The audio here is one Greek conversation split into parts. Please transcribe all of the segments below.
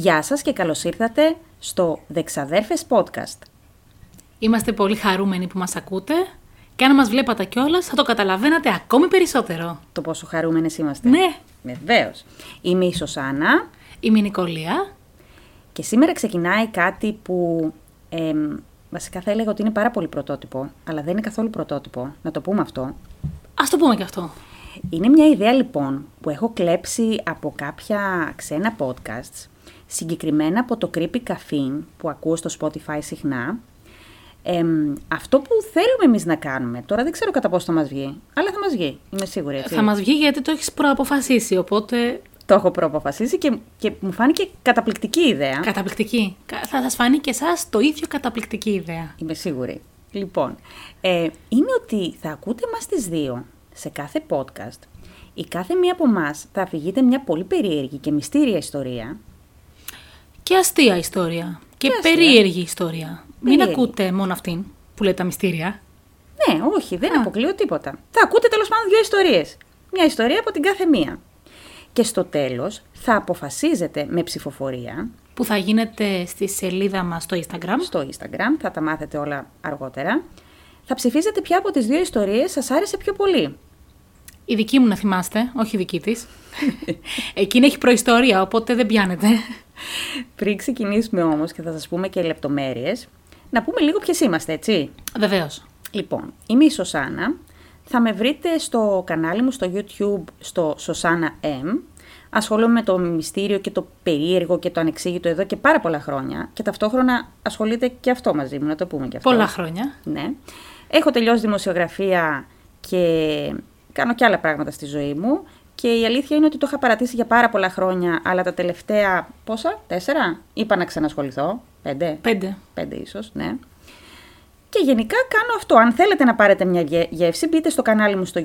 Γεια σας και καλώς ήρθατε στο Δεξαδέρφες Podcast. Είμαστε πολύ χαρούμενοι που μας ακούτε και αν μας βλέπατε κιόλας θα το καταλαβαίνατε ακόμη περισσότερο. Το πόσο χαρούμενες είμαστε. Ναι. Βεβαίως. Είμαι η Σωσάννα. Είμαι η Νικολία. Και σήμερα ξεκινάει κάτι που βασικά θα έλεγα ότι είναι πάρα πολύ πρωτότυπο, αλλά δεν είναι καθόλου πρωτότυπο, να το πούμε αυτό. Ας το πούμε κι αυτό. Είναι μια ιδέα λοιπόν που έχω κλέψει από κάποια ξένα podcasts, συγκεκριμένα από το creepy caffeine που ακούω στο Spotify συχνά. Αυτό που θέλουμε εμείς να κάνουμε, τώρα δεν ξέρω κατά πόσο θα μας βγει, αλλά θα μας βγει, είμαι σίγουρη. Έτσι. Θα μας βγει γιατί το έχεις προαποφασίσει, οπότε... Το έχω προαποφασίσει και μου φάνηκε καταπληκτική ιδέα. Καταπληκτική. Θα σας φανεί και εσάς το ίδιο καταπληκτική ιδέα. Είμαι σίγουρη. Λοιπόν, είναι ότι θα ακούτε μας τις δύο σε κάθε podcast. Η κάθε μία από εμάς θα αφηγείται μια πολύ περίεργη και μυστήρια ιστορία. Και αστεία ιστορία. Και περίεργη ιστορία. Περίεργη. Μην ακούτε μόνο αυτήν που λέει τα μυστήρια. Ναι, όχι, δεν αποκλείω τίποτα. Θα ακούτε τέλος πάντων δύο ιστορίες. Μια ιστορία από την κάθε μία. Και στο τέλος θα αποφασίζετε με ψηφοφορία. Που θα γίνεται στη σελίδα μας στο Instagram. Στο Instagram, θα τα μάθετε όλα αργότερα. Θα ψηφίζετε ποια από τις δύο ιστορίες σας άρεσε πιο πολύ. Η δική μου να θυμάστε, όχι η δική της. Εκείνη έχει προϊστορία, οπότε δεν πιάνετε. Πριν ξεκινήσουμε όμως και θα σας πούμε και λεπτομέρειες, να πούμε λίγο ποιες είμαστε, έτσι. Βεβαίως. Λοιπόν, είμαι η Σωσάννα. Θα με βρείτε στο κανάλι μου στο YouTube, στο Σωσάννα M. Ασχολούμαι με το μυστήριο και το περίεργο και το ανεξήγητο εδώ και πάρα πολλά χρόνια. Και ταυτόχρονα ασχολείται και αυτό μαζί μου, να το πούμε και αυτό. Πολλά χρόνια. Ναι. Έχω τελειώσει δημοσιογραφία και κάνω και άλλα πράγματα στη ζωή μου. Και η αλήθεια είναι ότι το είχα παρατήσει για πάρα πολλά χρόνια, αλλά τα τελευταία πόσα, 4, είπα να ξανασχοληθώ. 5 ίσως, ναι. Και γενικά κάνω αυτό. Αν θέλετε να πάρετε μια γεύση, μπείτε στο κανάλι μου στο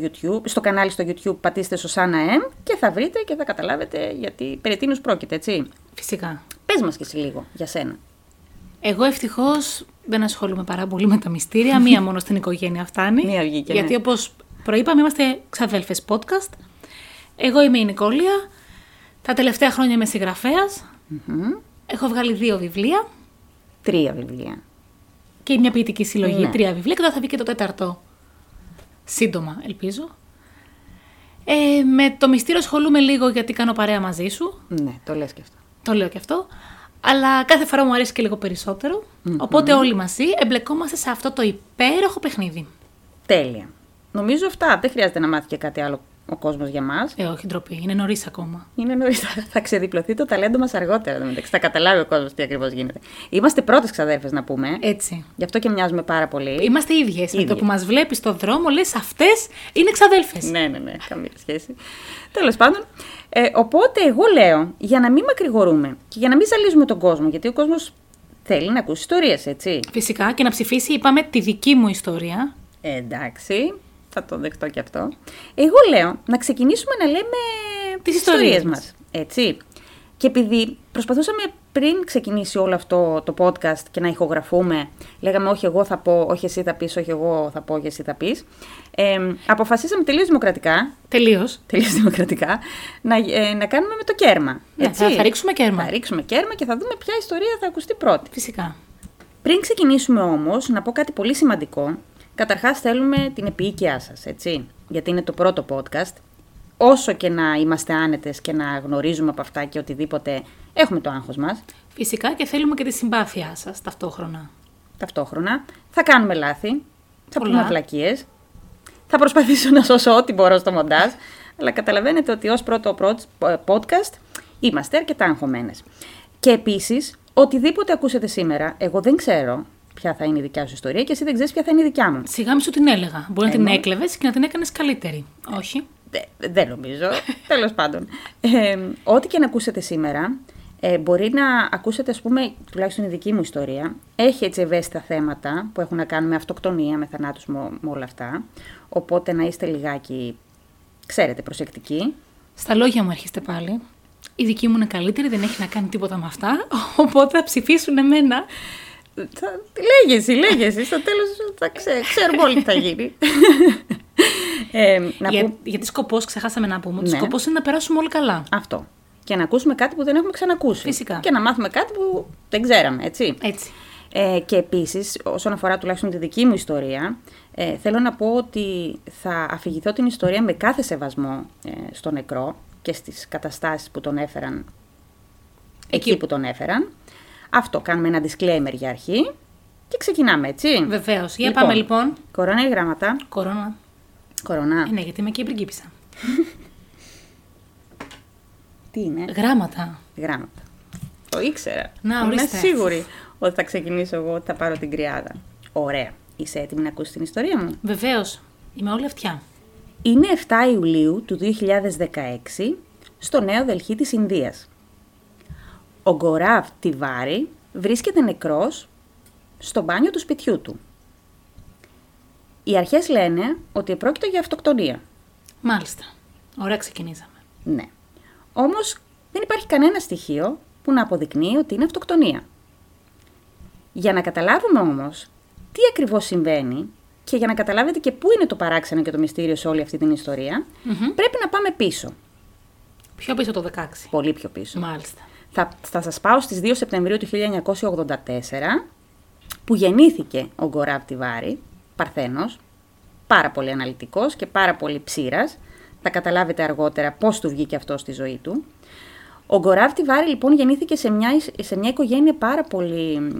YouTube, πατήστε Σωσάννα M και θα βρείτε και θα καταλάβετε γιατί περί τίνους πρόκειται, έτσι. Φυσικά. Πες μας και εσύ λίγο για σένα. Εγώ ευτυχώς δεν ασχολούμαι πάρα πολύ με τα μυστήρια. Μία μόνο στην οικογένεια φτάνει. Μία βγήκε. Γιατί ναι. Όπως προείπαμε, είμαστε ξαδέλφες podcast. Εγώ είμαι η Νικολία. Τα τελευταία χρόνια είμαι συγγραφέας. Mm-hmm. Έχω βγάλει 2 βιβλία. 3 βιβλία. Και μια ποιητική συλλογή, ναι. 3 βιβλία, και τώρα θα βγει και το 4ο. Σύντομα, ελπίζω. Με το μυστήριο ασχολούμαι λίγο γιατί κάνω παρέα μαζί σου. Ναι, το λες και αυτό. Το λέω και αυτό. Αλλά κάθε φορά μου αρέσει και λίγο περισσότερο. Mm-hmm. Οπότε όλοι μαζί εμπλεκόμαστε σε αυτό το υπέροχο παιχνίδι. Τέλεια. Νομίζω αυτά. Δεν χρειάζεται να μάθει και κάτι άλλο ο κόσμος για μας. Όχι, ντροπή. Είναι νωρίς ακόμα. Είναι νωρίς. Θα ξεδιπλωθεί το ταλέντο μας αργότερα. Θα καταλάβει ο κόσμος τι ακριβώς γίνεται. Είμαστε πρώτες ξαδέρφες, να πούμε. Έτσι. Γι' αυτό και μοιάζουμε πάρα πολύ. Είμαστε ίδιες. Με το που μας βλέπεις στον δρόμο, λες αυτές είναι ξαδέρφες. Ναι. Καμία σχέση. Τέλος πάντων. Οπότε, εγώ λέω, για να μην μακρηγορούμε και για να μην ζαλίζουμε τον κόσμο, γιατί ο κόσμος θέλει να ακούσει ιστορίες, έτσι. Φυσικά και να ψηφίσει, είπαμε, τη δική μου ιστορία. Εντάξει. Θα το δεχτώ και αυτό. Εγώ λέω να ξεκινήσουμε να λέμε τις ιστορίες μας. Έτσι. Και επειδή προσπαθούσαμε πριν ξεκινήσει όλο αυτό το podcast και να ηχογραφούμε, λέγαμε όχι εγώ θα πω, όχι εσύ θα πεις, όχι εγώ θα πω, όχι εσύ θα πεις. Αποφασίσαμε τελείως δημοκρατικά να κάνουμε με το κέρμα. Έτσι. Ναι, θα ρίξουμε κέρμα. Θα ρίξουμε κέρμα και θα δούμε ποια ιστορία θα ακουστεί πρώτη. Φυσικά. Πριν ξεκινήσουμε όμως, να πω κάτι πολύ σημαντικό. Καταρχάς θέλουμε την επίοικιά σας, έτσι, γιατί είναι το πρώτο podcast. Όσο και να είμαστε άνετες και να γνωρίζουμε από αυτά και οτιδήποτε, έχουμε το άγχος μας. Φυσικά και θέλουμε και τη συμπάθειά σας ταυτόχρονα. Θα κάνουμε λάθη, θα πούμε βλακίες, θα προσπαθήσω να σώσω ό,τι μπορώ στο μοντάζ, αλλά καταλαβαίνετε ότι ως πρώτο podcast είμαστε αρκετά αγχωμένες. Και επίσης, οτιδήποτε ακούσετε σήμερα, εγώ δεν ξέρω ποια θα είναι η δικιά σου ιστορία και εσύ δεν ξέρεις ποια θα είναι η δικιά μου. Σιγά μην σου την έλεγα. Μπορεί να την έκλεβες και να την έκανες καλύτερη. Όχι. Δεν νομίζω. Τέλος πάντων. Ό,τι και να ακούσετε σήμερα, μπορεί να ακούσετε, ας πούμε, τουλάχιστον η δική μου ιστορία. Έχει έτσι ευαίσθητα θέματα που έχουν να κάνουν με αυτοκτονία, με θανάτους, με όλα αυτά. Οπότε να είστε λιγάκι, ξέρετε, προσεκτικοί. Στα λόγια μου έρχεστε πάλι. Η δική μου είναι καλύτερη, δεν έχει να κάνει τίποτα με αυτά. Οπότε θα ψηφίσουν εμένα. Λέγεσαι, στο τέλος θα ξέρουμε όλοι τι θα γίνει. Γιατί σκοπός, ξεχάσαμε να πούμε, ότι σκοπός είναι να περάσουμε όλοι καλά. Αυτό. και να ακούσουμε κάτι που δεν έχουμε ξανακούσει. Φυσικά. Και να μάθουμε κάτι που δεν ξέραμε, έτσι. Έτσι. Και επίσης, όσον αφορά τουλάχιστον τη δική μου ιστορία, θέλω να πω ότι θα αφηγηθώ την ιστορία με κάθε σεβασμό στο νεκρό και στις καταστάσεις που τον έφεραν εκεί που τον έφεραν. Αυτό, κάνουμε ένα disclaimer για αρχή και ξεκινάμε, έτσι. Βεβαίως. Για πάμε λοιπόν. Κορώνα ή γράμματα. Κορώνα. Κορώνα. Ναι, γιατί είμαι και η πριγκίπισσα. Τι είναι. Γράμματα. Γράμματα. Το ήξερα. Να, είμαι σίγουρη ότι θα ξεκινήσω εγώ, ότι θα πάρω την κρυάδα. Ωραία. Είσαι έτοιμη να ακούσεις την ιστορία μου. Βεβαίως. Είμαι όλη αυτιά. Είναι 7 Ιουλίου του 2016 στο Νέο Δελχή της Ινδίας. Ο Γκοράβ Τιβάρη βρίσκεται νεκρός στο μπάνιο του σπιτιού του. Οι αρχές λένε ότι επρόκειτο για αυτοκτονία. Μάλιστα. Ωραία ξεκινήσαμε. Ναι. Όμως δεν υπάρχει κανένα στοιχείο που να αποδεικνύει ότι είναι αυτοκτονία. Για να καταλάβουμε όμως τι ακριβώς συμβαίνει και για να καταλάβετε και πού είναι το παράξενο και το μυστήριο σε όλη αυτή την ιστορία, πρέπει να πάμε πίσω. Πιο πίσω το 16. Πολύ πιο πίσω. Μάλιστα. Θα σας πάω στις 2 Σεπτεμβρίου του 1984, που γεννήθηκε ο Γκοράβ Τιβάρη, Παρθένος, πάρα πολύ αναλυτικός και πάρα πολύ ψήρας. Θα καταλάβετε αργότερα πώς του βγήκε αυτό στη ζωή του. Ο Γκοράβ Τιβάρη λοιπόν γεννήθηκε σε μια οικογένεια πάρα πολύ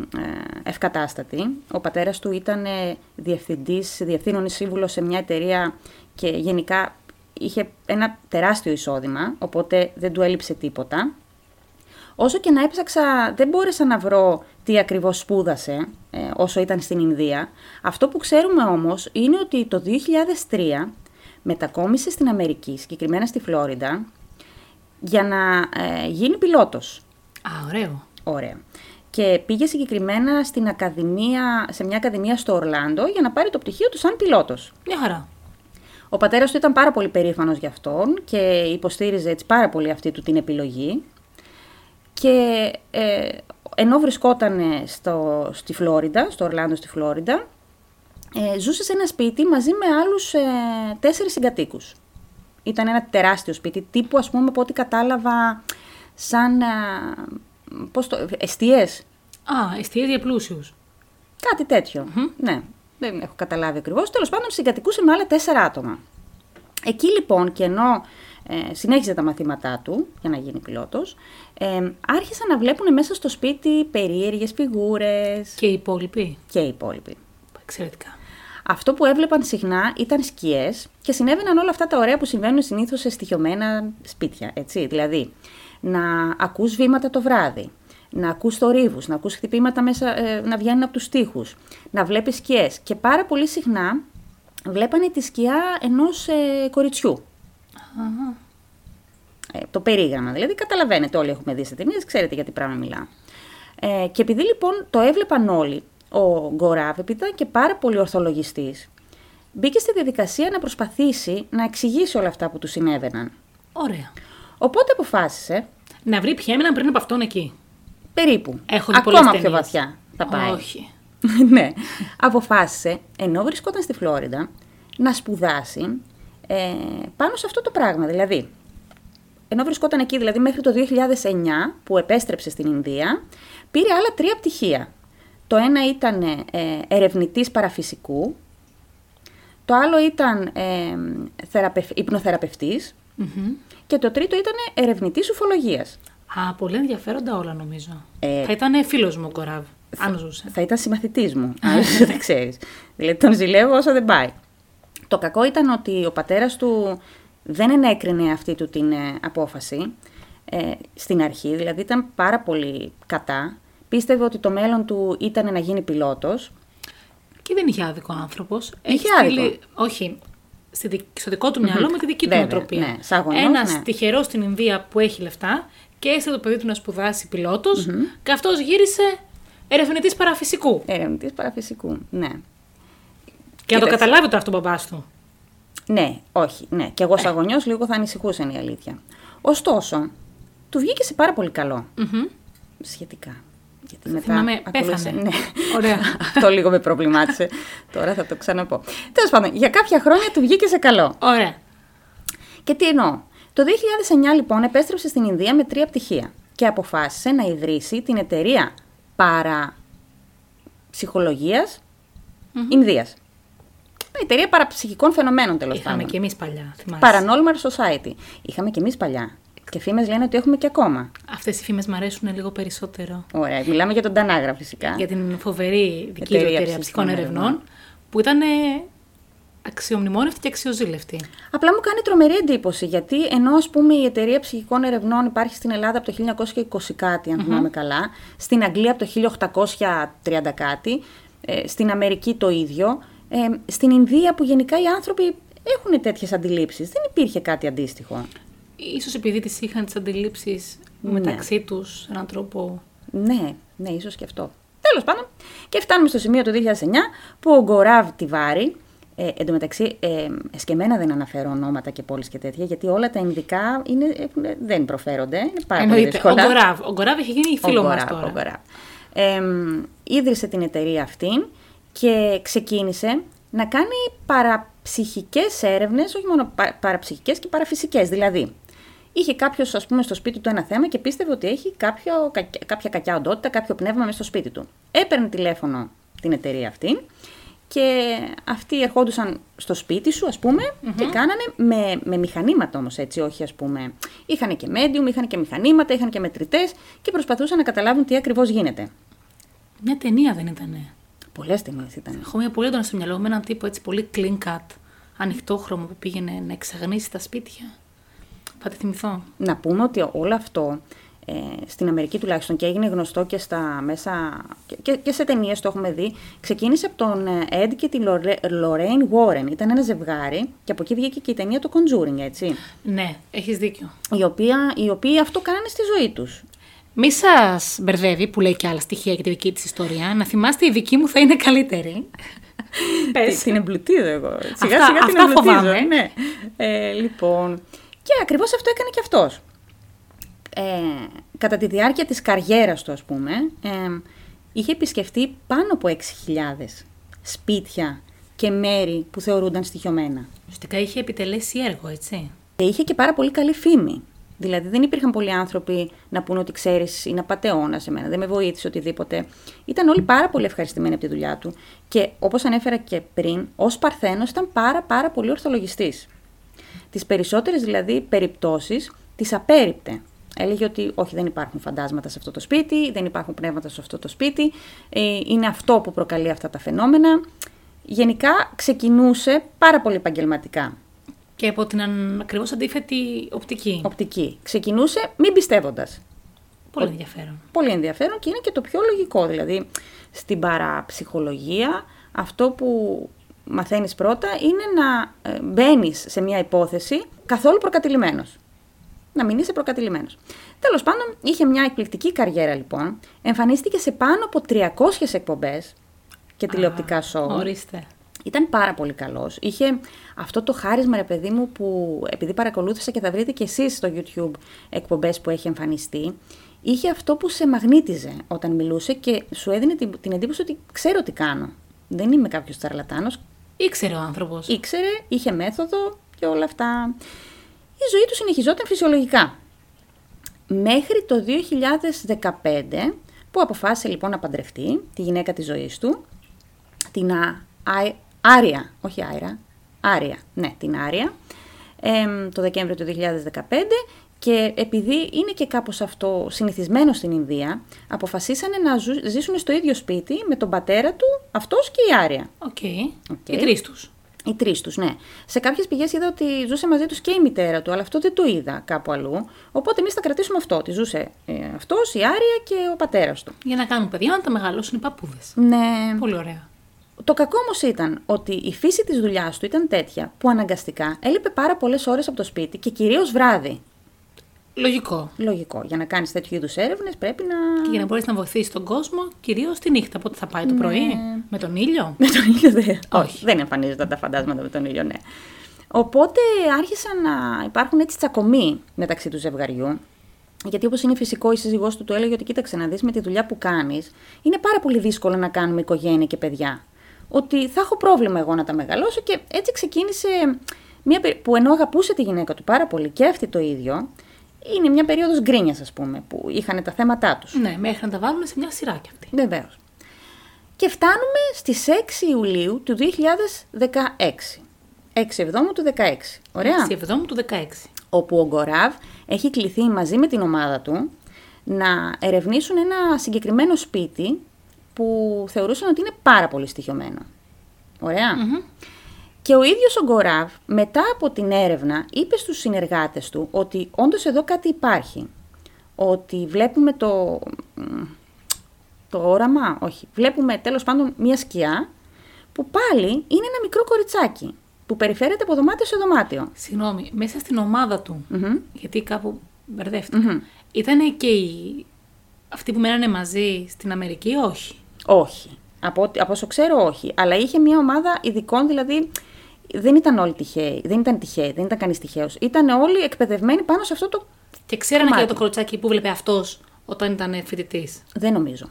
ευκατάστατη. Ο πατέρας του ήταν διευθύνων σύμβουλος σε μια εταιρεία και γενικά είχε ένα τεράστιο εισόδημα, οπότε δεν του έλειψε τίποτα. Όσο και να έψαξα, δεν μπόρεσα να βρω τι ακριβώς σπούδασε όσο ήταν στην Ινδία. Αυτό που ξέρουμε όμως είναι ότι το 2003 μετακόμισε στην Αμερική, συγκεκριμένα στη Φλόριντα, για να γίνει πιλότος. Α, ωραίο. Ωραία. Και πήγε συγκεκριμένα σε μια ακαδημία στο Ορλάντο για να πάρει το πτυχίο του σαν πιλότος. Μια χαρά. Ο πατέρας του ήταν πάρα πολύ περήφανος γι' αυτόν και υποστήριζε έτσι πάρα πολύ αυτή του την επιλογή. Και ενώ βρισκόταν στη Φλόριντα, στο Ορλάντο στη Φλόριντα, ζούσε σε ένα σπίτι μαζί με άλλους 4 συγκατοίκους. Ήταν ένα τεράστιο σπίτι, τύπου ας πούμε από ό,τι κατάλαβα σαν εστιές. Α, εστιές για πλούσιους. Κάτι τέτοιο, ναι. Δεν έχω καταλάβει ακριβώς. Τέλος πάντων συγκατοικούσε με άλλα 4 άτομα. Εκεί λοιπόν και ενώ συνέχιζε τα μαθήματά του για να γίνει πιλότος, άρχισαν να βλέπουν μέσα στο σπίτι περίεργες φιγούρες. Και οι υπόλοιποι. Εξαιρετικά. Αυτό που έβλεπαν συχνά ήταν σκιές και συνέβαιναν όλα αυτά τα ωραία που συμβαίνουν συνήθως σε στοιχειωμένα σπίτια, έτσι. Δηλαδή, να ακούς βήματα το βράδυ, να ακούς θορύβους, να ακούς χτυπήματα μέσα, να βγαίνουν από τους στίχους, να βλέπεις σκιές. Και πάρα πολύ συχνά βλέπανε τη σκιά ενός κοριτσιού. Το περίγραμμα, δηλαδή. Καταλαβαίνετε, όλοι έχουμε δει σε ταινίες, ξέρετε για τι πράγμα μιλάω. Και επειδή λοιπόν το έβλεπαν όλοι, ο Γκοράβ, επειδή ήταν και πάρα πολύ ορθολογιστής, μπήκε στη διαδικασία να προσπαθήσει να εξηγήσει όλα αυτά που του συνέβαιναν. Ωραία. Οπότε αποφάσισε να βρει ποια έμειναν πριν από αυτόν εκεί. Περίπου. Έχω δει ακόμα πιο βαθιά θα πάει. Όχι. Ναι. Αποφάσισε, ενώ βρισκόταν στη Φλόριντα, να σπουδάσει πάνω σε αυτό το πράγμα. Δηλαδή, ενώ βρισκόταν εκεί, δηλαδή μέχρι το 2009 που επέστρεψε στην Ινδία, πήρε άλλα 3 πτυχία. Το ένα ήταν ερευνητής παραφυσικού, το άλλο ήταν υπνοθεραπευτής και το τρίτο ήταν ερευνητής ουφολογίας. Α, πολύ ενδιαφέροντα όλα νομίζω. Θα ήταν φίλος μου ο Γκοράβ, αν ζούσε. Θα ήταν συμμαθητής μου, αν δεν ξέρεις. Δηλαδή τον ζηλεύω όσο δεν πάει. Το κακό ήταν ότι ο πατέρας του δεν ενέκρινε αυτή του την απόφαση στην αρχή, δηλαδή ήταν πάρα πολύ κατά. Πίστευε ότι το μέλλον του ήταν να γίνει πιλότος. Και δεν είχε άδικο άνθρωπος. Είχε άδικο. Όχι, στο δικό του μυαλό με τη δική του νοοτροπία. Ναι, ένας τυχερός στην Ινδία που έχει λεφτά και έστειλε το παιδί του να σπουδάσει πιλότος και αυτός γύρισε ερευνητής παραφυσικού. Ερευνητής παραφυσικού, ναι. Και να το καταλάβει τώρα αυτό ο μπαμπάς του. Ναι, όχι, ναι. Και εγώ σαν γονιός λίγο θα ανησυχούσα, είναι η αλήθεια. Ωστόσο, του βγήκε σε πάρα πολύ καλό. Σχετικά. Γιατί μετά θυμάμαι, πέθανε. Ναι. Ωραία. Αυτό λίγο με προβλημάτισε. Τώρα θα το ξαναπώ. Τέλος πάντων, για κάποια χρόνια του βγήκε σε καλό. Ωραία. Και τι εννοώ. Το 2009 λοιπόν επέστρεψε στην Ινδία με 3 πτυχία και αποφάσισε να ιδρύσει την εταιρεία παραψυχολογίας Ινδίας. Εταιρεία παραψυχικών φαινομένων τέλος πάντων. Είχαμε και εμείς παλιά, θυμάσαι. Paranormal Society. Είχαμε και εμείς παλιά. Και φήμες λένε ότι έχουμε και ακόμα. Αυτές οι φήμες μου αρέσουν λίγο περισσότερο. Ωραία. Μιλάμε για τον Τανάγρα φυσικά. Για την φοβερή δική του εταιρεία ψυχικών ερευνών, που ήταν αξιομνημόνευτη και αξιοζήλευτη. Απλά μου κάνει τρομερή εντύπωση, γιατί ενώ ας πούμε η εταιρεία ψυχικών ερευνών υπάρχει στην Ελλάδα από το 1920 κάτι, αν θυμάμαι καλά, στην Αγγλία από το 1830 κάτι, στην Αμερική το ίδιο, στην Ινδία που γενικά οι άνθρωποι έχουν τέτοιες αντιλήψεις, δεν υπήρχε κάτι αντίστοιχο. Ίσως επειδή τις είχαν τις αντιλήψεις μεταξύ τους, έναν τρόπο. Ναι, ίσως και αυτό. Τέλος πάντων, και φτάνουμε στο σημείο το 2009 που ο Γκοράβ Τιβάρη, εν τω μεταξύ, εσκεμμένα δεν αναφέρω ονόματα και πόλεις και τέτοια, γιατί όλα τα ινδικά δεν προφέρονται. Είναι πάρα πολύ δύσκολα. Ο Γκοράβ έχει γίνει φίλο μας τώρα. Ο Γκοράβ. Ίδρυσε την εταιρεία αυτήν και ξεκίνησε να κάνει παραψυχικές έρευνες, όχι μόνο παραψυχικές και παραφυσικές. Δηλαδή, είχε κάποιος, ας πούμε, στο σπίτι του ένα θέμα και πίστευε ότι έχει κάποια κακιά οντότητα, κάποιο πνεύμα μέσα στο σπίτι του. Έπαιρνε τηλέφωνο την εταιρεία αυτήν και αυτοί ερχόντουσαν στο σπίτι σου, ας πούμε, και κάνανε με μηχανήματα όμως, έτσι, όχι, ας πούμε. Είχαν και medium, είχαν και μηχανήματα, είχαν και μετρητές και προσπαθούσαν να καταλάβουν τι ακριβώς γίνεται. Μια ταινία δεν ήτανε? Πολλές ταινίες ήταν. Έχω μια πολύ έντονα στο μυαλό με έναν τύπο έτσι πολύ clean cut, ανοιχτόχρωμο που πήγαινε να εξαγνίσει τα σπίτια. Θα τη θυμηθώ. Να πούμε ότι όλο αυτό στην Αμερική τουλάχιστον και έγινε γνωστό και στα μέσα και σε ταινίες το έχουμε δει. Ξεκίνησε από τον Ed και τη Lorraine Warren. Ήταν ένα ζευγάρι και από εκεί βγήκε και η ταινία το Conjuring, έτσι. Ναι, έχεις δίκιο. Οι οποίοι αυτό κάνανε στη ζωή τους. Μη σας μπερδεύει που λέει και άλλα στοιχεία για τη δική της ιστορία. Να θυμάστε, η δική μου θα είναι καλύτερη. Πες. Την εμπλουτίζω εγώ. Σιγά την εμπλουτίζω. Φοβάμαι. Ναι. Λοιπόν, και ακριβώς αυτό έκανε και αυτός. Κατά τη διάρκεια της καριέρας του, ας πούμε, είχε επισκεφτεί πάνω από 6.000 σπίτια και μέρη που θεωρούνταν στοιχειωμένα. Ουσιαστικά είχε επιτελέσει έργο, έτσι. Και είχε και πάρα πολύ καλή φήμη. Δηλαδή δεν υπήρχαν πολλοί άνθρωποι να πούνε ότι ξέρεις, είναι απατεώνα σε μένα, δεν με βοήθησε οτιδήποτε. Ήταν όλοι πάρα πολύ ευχαριστημένοι από τη δουλειά του και όπως ανέφερα και πριν, ως Παρθένος ήταν πάρα πολύ ορθολογιστής. Τις περισσότερες δηλαδή περιπτώσεις τις απέρριπτε. Έλεγε ότι όχι, δεν υπάρχουν φαντάσματα σε αυτό το σπίτι, δεν υπάρχουν πνεύματα σε αυτό το σπίτι, είναι αυτό που προκαλεί αυτά τα φαινόμενα. Γενικά ξεκινούσε πάρα πολύ επαγγελματικά. Και από την ακριβώς αντίθετη οπτική. Ξεκινούσε μην πιστεύοντας. Πολύ ενδιαφέρον. Πολύ ενδιαφέρον και είναι και το πιο λογικό. Δηλαδή, στην παραψυχολογία, αυτό που μαθαίνεις πρώτα είναι να μπαίνεις σε μια υπόθεση καθόλου προκατηλημένος. Να μην είσαι προκατηλημένος. Τέλος πάντων, είχε μια εκπληκτική καριέρα λοιπόν. Εμφανίστηκε σε πάνω από 300 εκπομπές και τηλεοπτικά σόου. Ορίστε. Ήταν πάρα πολύ καλός. Είχε αυτό το χάρισμα, ρε παιδί μου, που επειδή παρακολούθησα και θα βρείτε και εσείς στο YouTube εκπομπές που έχει εμφανιστεί, είχε αυτό που σε μαγνήτιζε όταν μιλούσε και σου έδινε την εντύπωση ότι ξέρω τι κάνω. Δεν είμαι κάποιος τσαρλατάνος. Ήξερε ο άνθρωπος. Ήξερε, είχε μέθοδο και όλα αυτά. Η ζωή του συνεχιζόταν φυσιολογικά. Μέχρι το 2015 που αποφάσισε λοιπόν να παντρευτεί τη γυναίκα της ζωής του, την Άρια, όχι Άιρα, Άρια, ναι, την Άρια, το Δεκέμβριο του 2015 και επειδή είναι και κάπως αυτό συνηθισμένο στην Ινδία, αποφασίσανε να ζήσουν στο ίδιο σπίτι με τον πατέρα του, αυτός και η Άρια. Οκ. Οι τρεις τους. Οι τρεις τους, ναι. Σε κάποιες πηγές είδα ότι ζούσε μαζί τους και η μητέρα του, αλλά αυτό δεν το είδα κάπου αλλού. Οπότε εμείς θα κρατήσουμε αυτό, ότι ζούσε αυτός, η Άρια και ο πατέρας του. Για να κάνουν παιδιά, να τα μεγαλώσουν οι παππούδες. Ναι. Πολύ ωραία. Το κακό όμως ήταν ότι η φύση της δουλειάς του ήταν τέτοια που αναγκαστικά έλειπε πάρα πολλές ώρες από το σπίτι και κυρίως βράδυ. Λογικό. Για να κάνεις τέτοιου είδους έρευνες πρέπει να. Και για να μπορείς να βοηθήσεις τον κόσμο, κυρίως τη νύχτα. Πότε θα πάει το πρωί, με τον ήλιο. Με τον ήλιο δεν. Όχι, δεν εμφανίζονταν τα φαντάσματα με τον ήλιο, ναι. Οπότε άρχισαν να υπάρχουν έτσι τσακωμοί μεταξύ του ζευγαριού. Γιατί όπως είναι φυσικό, η σύζυγός του του έλεγε ότι κοίταξε να δεις με τη δουλειά που κάνεις, είναι πάρα πολύ δύσκολο να κάνουμε οικογένεια και παιδιά. Ότι θα έχω πρόβλημα εγώ να τα μεγαλώσω και έτσι ξεκίνησε που ενώ αγαπούσε τη γυναίκα του πάρα πολύ και αυτή το ίδιο, είναι μια περίοδος γκρίνιας, ας πούμε, που είχαν τα θέματά τους. Ναι, μέχρι να τα βάλουν σε μια σειρά κι αυτή. Βεβαίως. Και φτάνουμε στις 6 Ιουλίου του 2016. 6 Εβδόμου του 16. Ωραία. 6 Εβδόμου του 16. Όπου ο Γκοράβ έχει κληθεί μαζί με την ομάδα του να ερευνήσουν ένα συγκεκριμένο σπίτι που θεωρούσαν ότι είναι πάρα πολύ στοιχειωμένο. Ωραία. Mm-hmm. Και ο ίδιος ο Γκοράβ μετά από την έρευνα είπε στους συνεργάτες του ότι όντως εδώ κάτι υπάρχει. Ότι βλέπουμε το όραμα, όχι, βλέπουμε τέλος πάντων μια σκιά που πάλι είναι ένα μικρό κοριτσάκι που περιφέρεται από δωμάτιο σε δωμάτιο. Συγγνώμη, μέσα στην ομάδα του, mm-hmm. γιατί κάπου μπερδεύτηκα, mm-hmm. ήταν και αυτοί που μένανε μαζί στην Αμερική, όχι. Όχι. Από όσο ξέρω, όχι. Αλλά είχε μια ομάδα ειδικών, δηλαδή δεν ήταν όλοι τυχαίοι. Δεν ήταν κανείς τυχαίος. Ήταν όλοι εκπαιδευμένοι πάνω σε αυτό το. Και ξέρανε και για το κοριτσάκι που βλέπε αυτός όταν ήταν φοιτητής. Δεν νομίζω.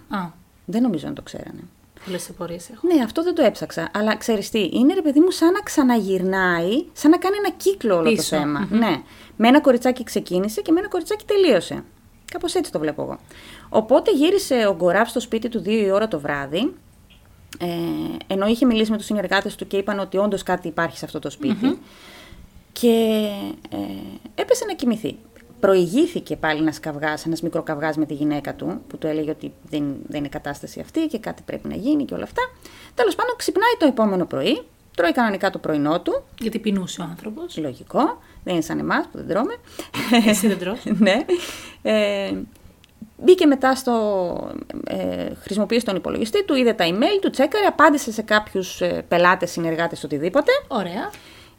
Δεν νομίζω να το ξέρανε. Πολλές απορίες έχω. Ναι, αυτό δεν το έψαξα. Αλλά ξέρεις τι, είναι ρε παιδί μου σαν να ξαναγυρνάει, σαν να κάνει ένα κύκλο όλο πίσω το θέμα. Mm-hmm. Ναι. Με ένα κοριτσάκι ξεκίνησε και με ένα κοριτσάκι τελείωσε. Κάπως έτσι το βλέπω εγώ. Οπότε γύρισε ο Γκοράβ στο σπίτι του 2 η ώρα το βράδυ. Ενώ είχε μιλήσει με τους συνεργάτες του και είπαν ότι όντως κάτι υπάρχει σε αυτό το σπίτι, mm-hmm. και έπεσε να κοιμηθεί. Προηγήθηκε πάλι ένας μικροκαυγάς με τη γυναίκα του, που του έλεγε ότι δεν είναι κατάσταση αυτή και κάτι πρέπει να γίνει και όλα αυτά. Τέλος πάντων, ξυπνάει το επόμενο πρωί, τρώει κανονικά το πρωινό του. Γιατί πεινούσε ο άνθρωπος. Λογικό, δεν είναι σαν εμάς που δεν τρώμε. Εσύ δεν τρως. Ναι. Μπήκε μετά χρησιμοποίησε τον υπολογιστή του, είδε τα email του, τσέκαρε, απάντησε σε κάποιους πελάτες, συνεργάτες, οτιδήποτε. Ωραία.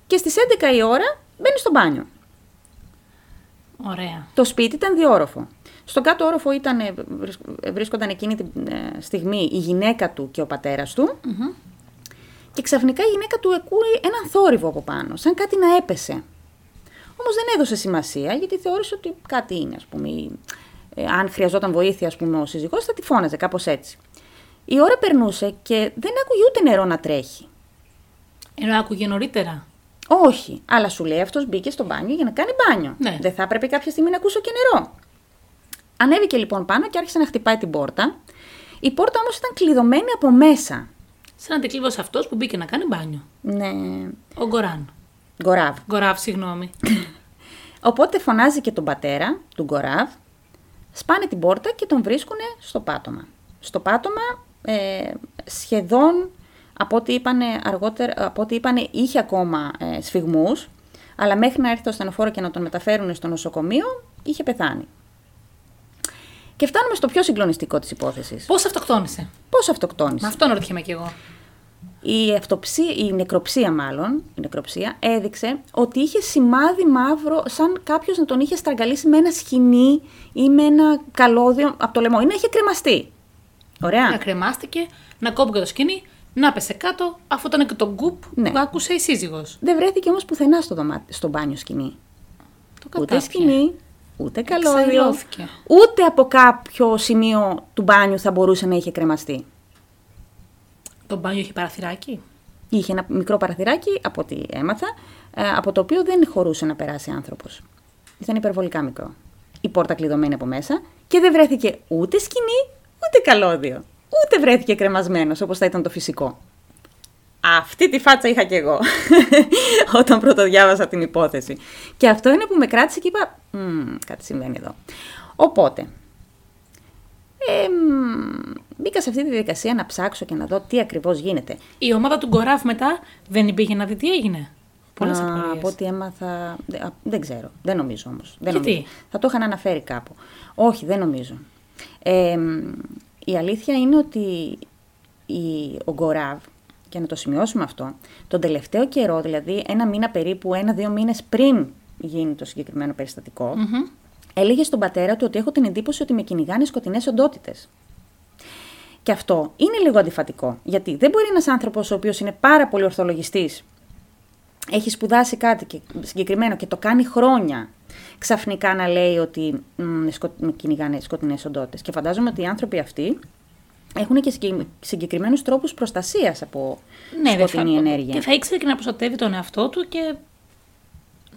Και στις 11 η ώρα μπαίνει στο μπάνιο. Ωραία. Το σπίτι ήταν διόροφο. Στον κάτω όροφο βρίσκονταν εκείνη τη στιγμή η γυναίκα του και ο πατέρας του. Mm-hmm. Και ξαφνικά η γυναίκα του ακούει έναν θόρυβο από πάνω, σαν κάτι να έπεσε. Όμως δεν έδωσε σημασία, γιατί θεώρησε ότι κάτι είναι, ας πούμε. Αν χρειαζόταν βοήθεια, ας πούμε, ο σύζυγός, θα τη φώναζε, κάπως έτσι. Η ώρα περνούσε και δεν άκουγε ούτε νερό να τρέχει. Ενώ άκουγε νωρίτερα. Όχι, αλλά σου λέει αυτός μπήκε στο μπάνιο για να κάνει μπάνιο. Ναι. Δεν θα έπρεπε κάποια στιγμή να ακούσω και νερό. Ανέβηκε λοιπόν πάνω και άρχισε να χτυπάει την πόρτα. Η πόρτα όμως ήταν κλειδωμένη από μέσα. Σαν αντικλείδωσε αυτός που μπήκε να κάνει μπάνιο. Ναι. Ο Γκοράβ. Γκοράβ, συγγνώμη. Οπότε φωνάζει και τον πατέρα του Γκοράβ. Σπάνε την πόρτα και τον βρίσκουν στο πάτωμα. Στο πάτωμα σχεδόν, από ό,τι είπανε αργότερα, είχε ακόμα σφυγμούς, αλλά μέχρι να έρθει το ασθενοφόρο και να τον μεταφέρουν στο νοσοκομείο, είχε πεθάνει. Και φτάνουμε στο πιο συγκλονιστικό της υπόθεσης. Πώς αυτοκτόνησε. Με αυτόν ρωτιέμαι κι εγώ. Η νεκροψία έδειξε ότι είχε σημάδι μαύρο, σαν κάποιος να τον είχε στραγγαλίσει με ένα σχοινί ή με ένα καλώδιο από το λαιμό. Είναι να είχε κρεμαστεί. Ωραία. Να κρεμάστηκε, να κόπηκε το σκοινί, να πέσε κάτω, αφού ήταν και το γκουπ που άκουσε η σύζυγος. Δεν βρέθηκε όμως πουθενά στο μπάνιο σκοινί. Ούτε σκοινί, ούτε καλώδιο, ούτε από κάποιο σημείο του μπάνιου θα μπορούσε να είχε κρεμαστεί. Το μπάνιο είχε παραθυράκι. Είχε ένα μικρό παραθυράκι, από ό,τι έμαθα, από το οποίο δεν χωρούσε να περάσει άνθρωπος. Ήταν υπερβολικά μικρό. Η πόρτα κλειδωμένη από μέσα και δεν βρέθηκε ούτε σκοινί, ούτε καλώδιο. Ούτε βρέθηκε κρεμασμένος, όπως θα ήταν το φυσικό. Αυτή τη φάτσα είχα κι εγώ όταν πρωτοδιάβασα την υπόθεση. Και αυτό είναι που με κράτησε και είπα, κάτι συμβαίνει εδώ. Οπότε... μπήκα σε αυτή τη διαδικασία να ψάξω και να δω τι ακριβώς γίνεται. Η ομάδα του Γκοράβ μετά δεν πήγε να δει τι έγινε. Πολλές απορίες. Από ό,τι έμαθα. Δεν ξέρω. Δεν νομίζω όμως. Γιατί? Θα το είχαν αναφέρει κάπου. Όχι, δεν νομίζω. Η αλήθεια είναι ότι ο Γκοράβ, και να το σημειώσουμε αυτό, τον τελευταίο καιρό, δηλαδή ένα μήνα περίπου, 1-2 μήνες πριν γίνει το συγκεκριμένο περιστατικό, mm-hmm. έλεγε στον πατέρα του ότι έχω την εντύπωση ότι με κυνηγάνε σκοτεινές οντότητες. Και αυτό είναι λίγο αντιφατικό. Γιατί δεν μπορεί ένας άνθρωπος ο οποίος είναι πάρα πολύ ορθολογιστής, έχει σπουδάσει κάτι και συγκεκριμένο και το κάνει χρόνια, ξαφνικά να λέει ότι με κυνηγάνε σκοτεινές οντότητες. Και φαντάζομαι ότι οι άνθρωποι αυτοί έχουν και συγκεκριμένους τρόπους προστασίας από σκοτεινή ενέργεια. Και θα ήξερε και να προστατεύει τον εαυτό του και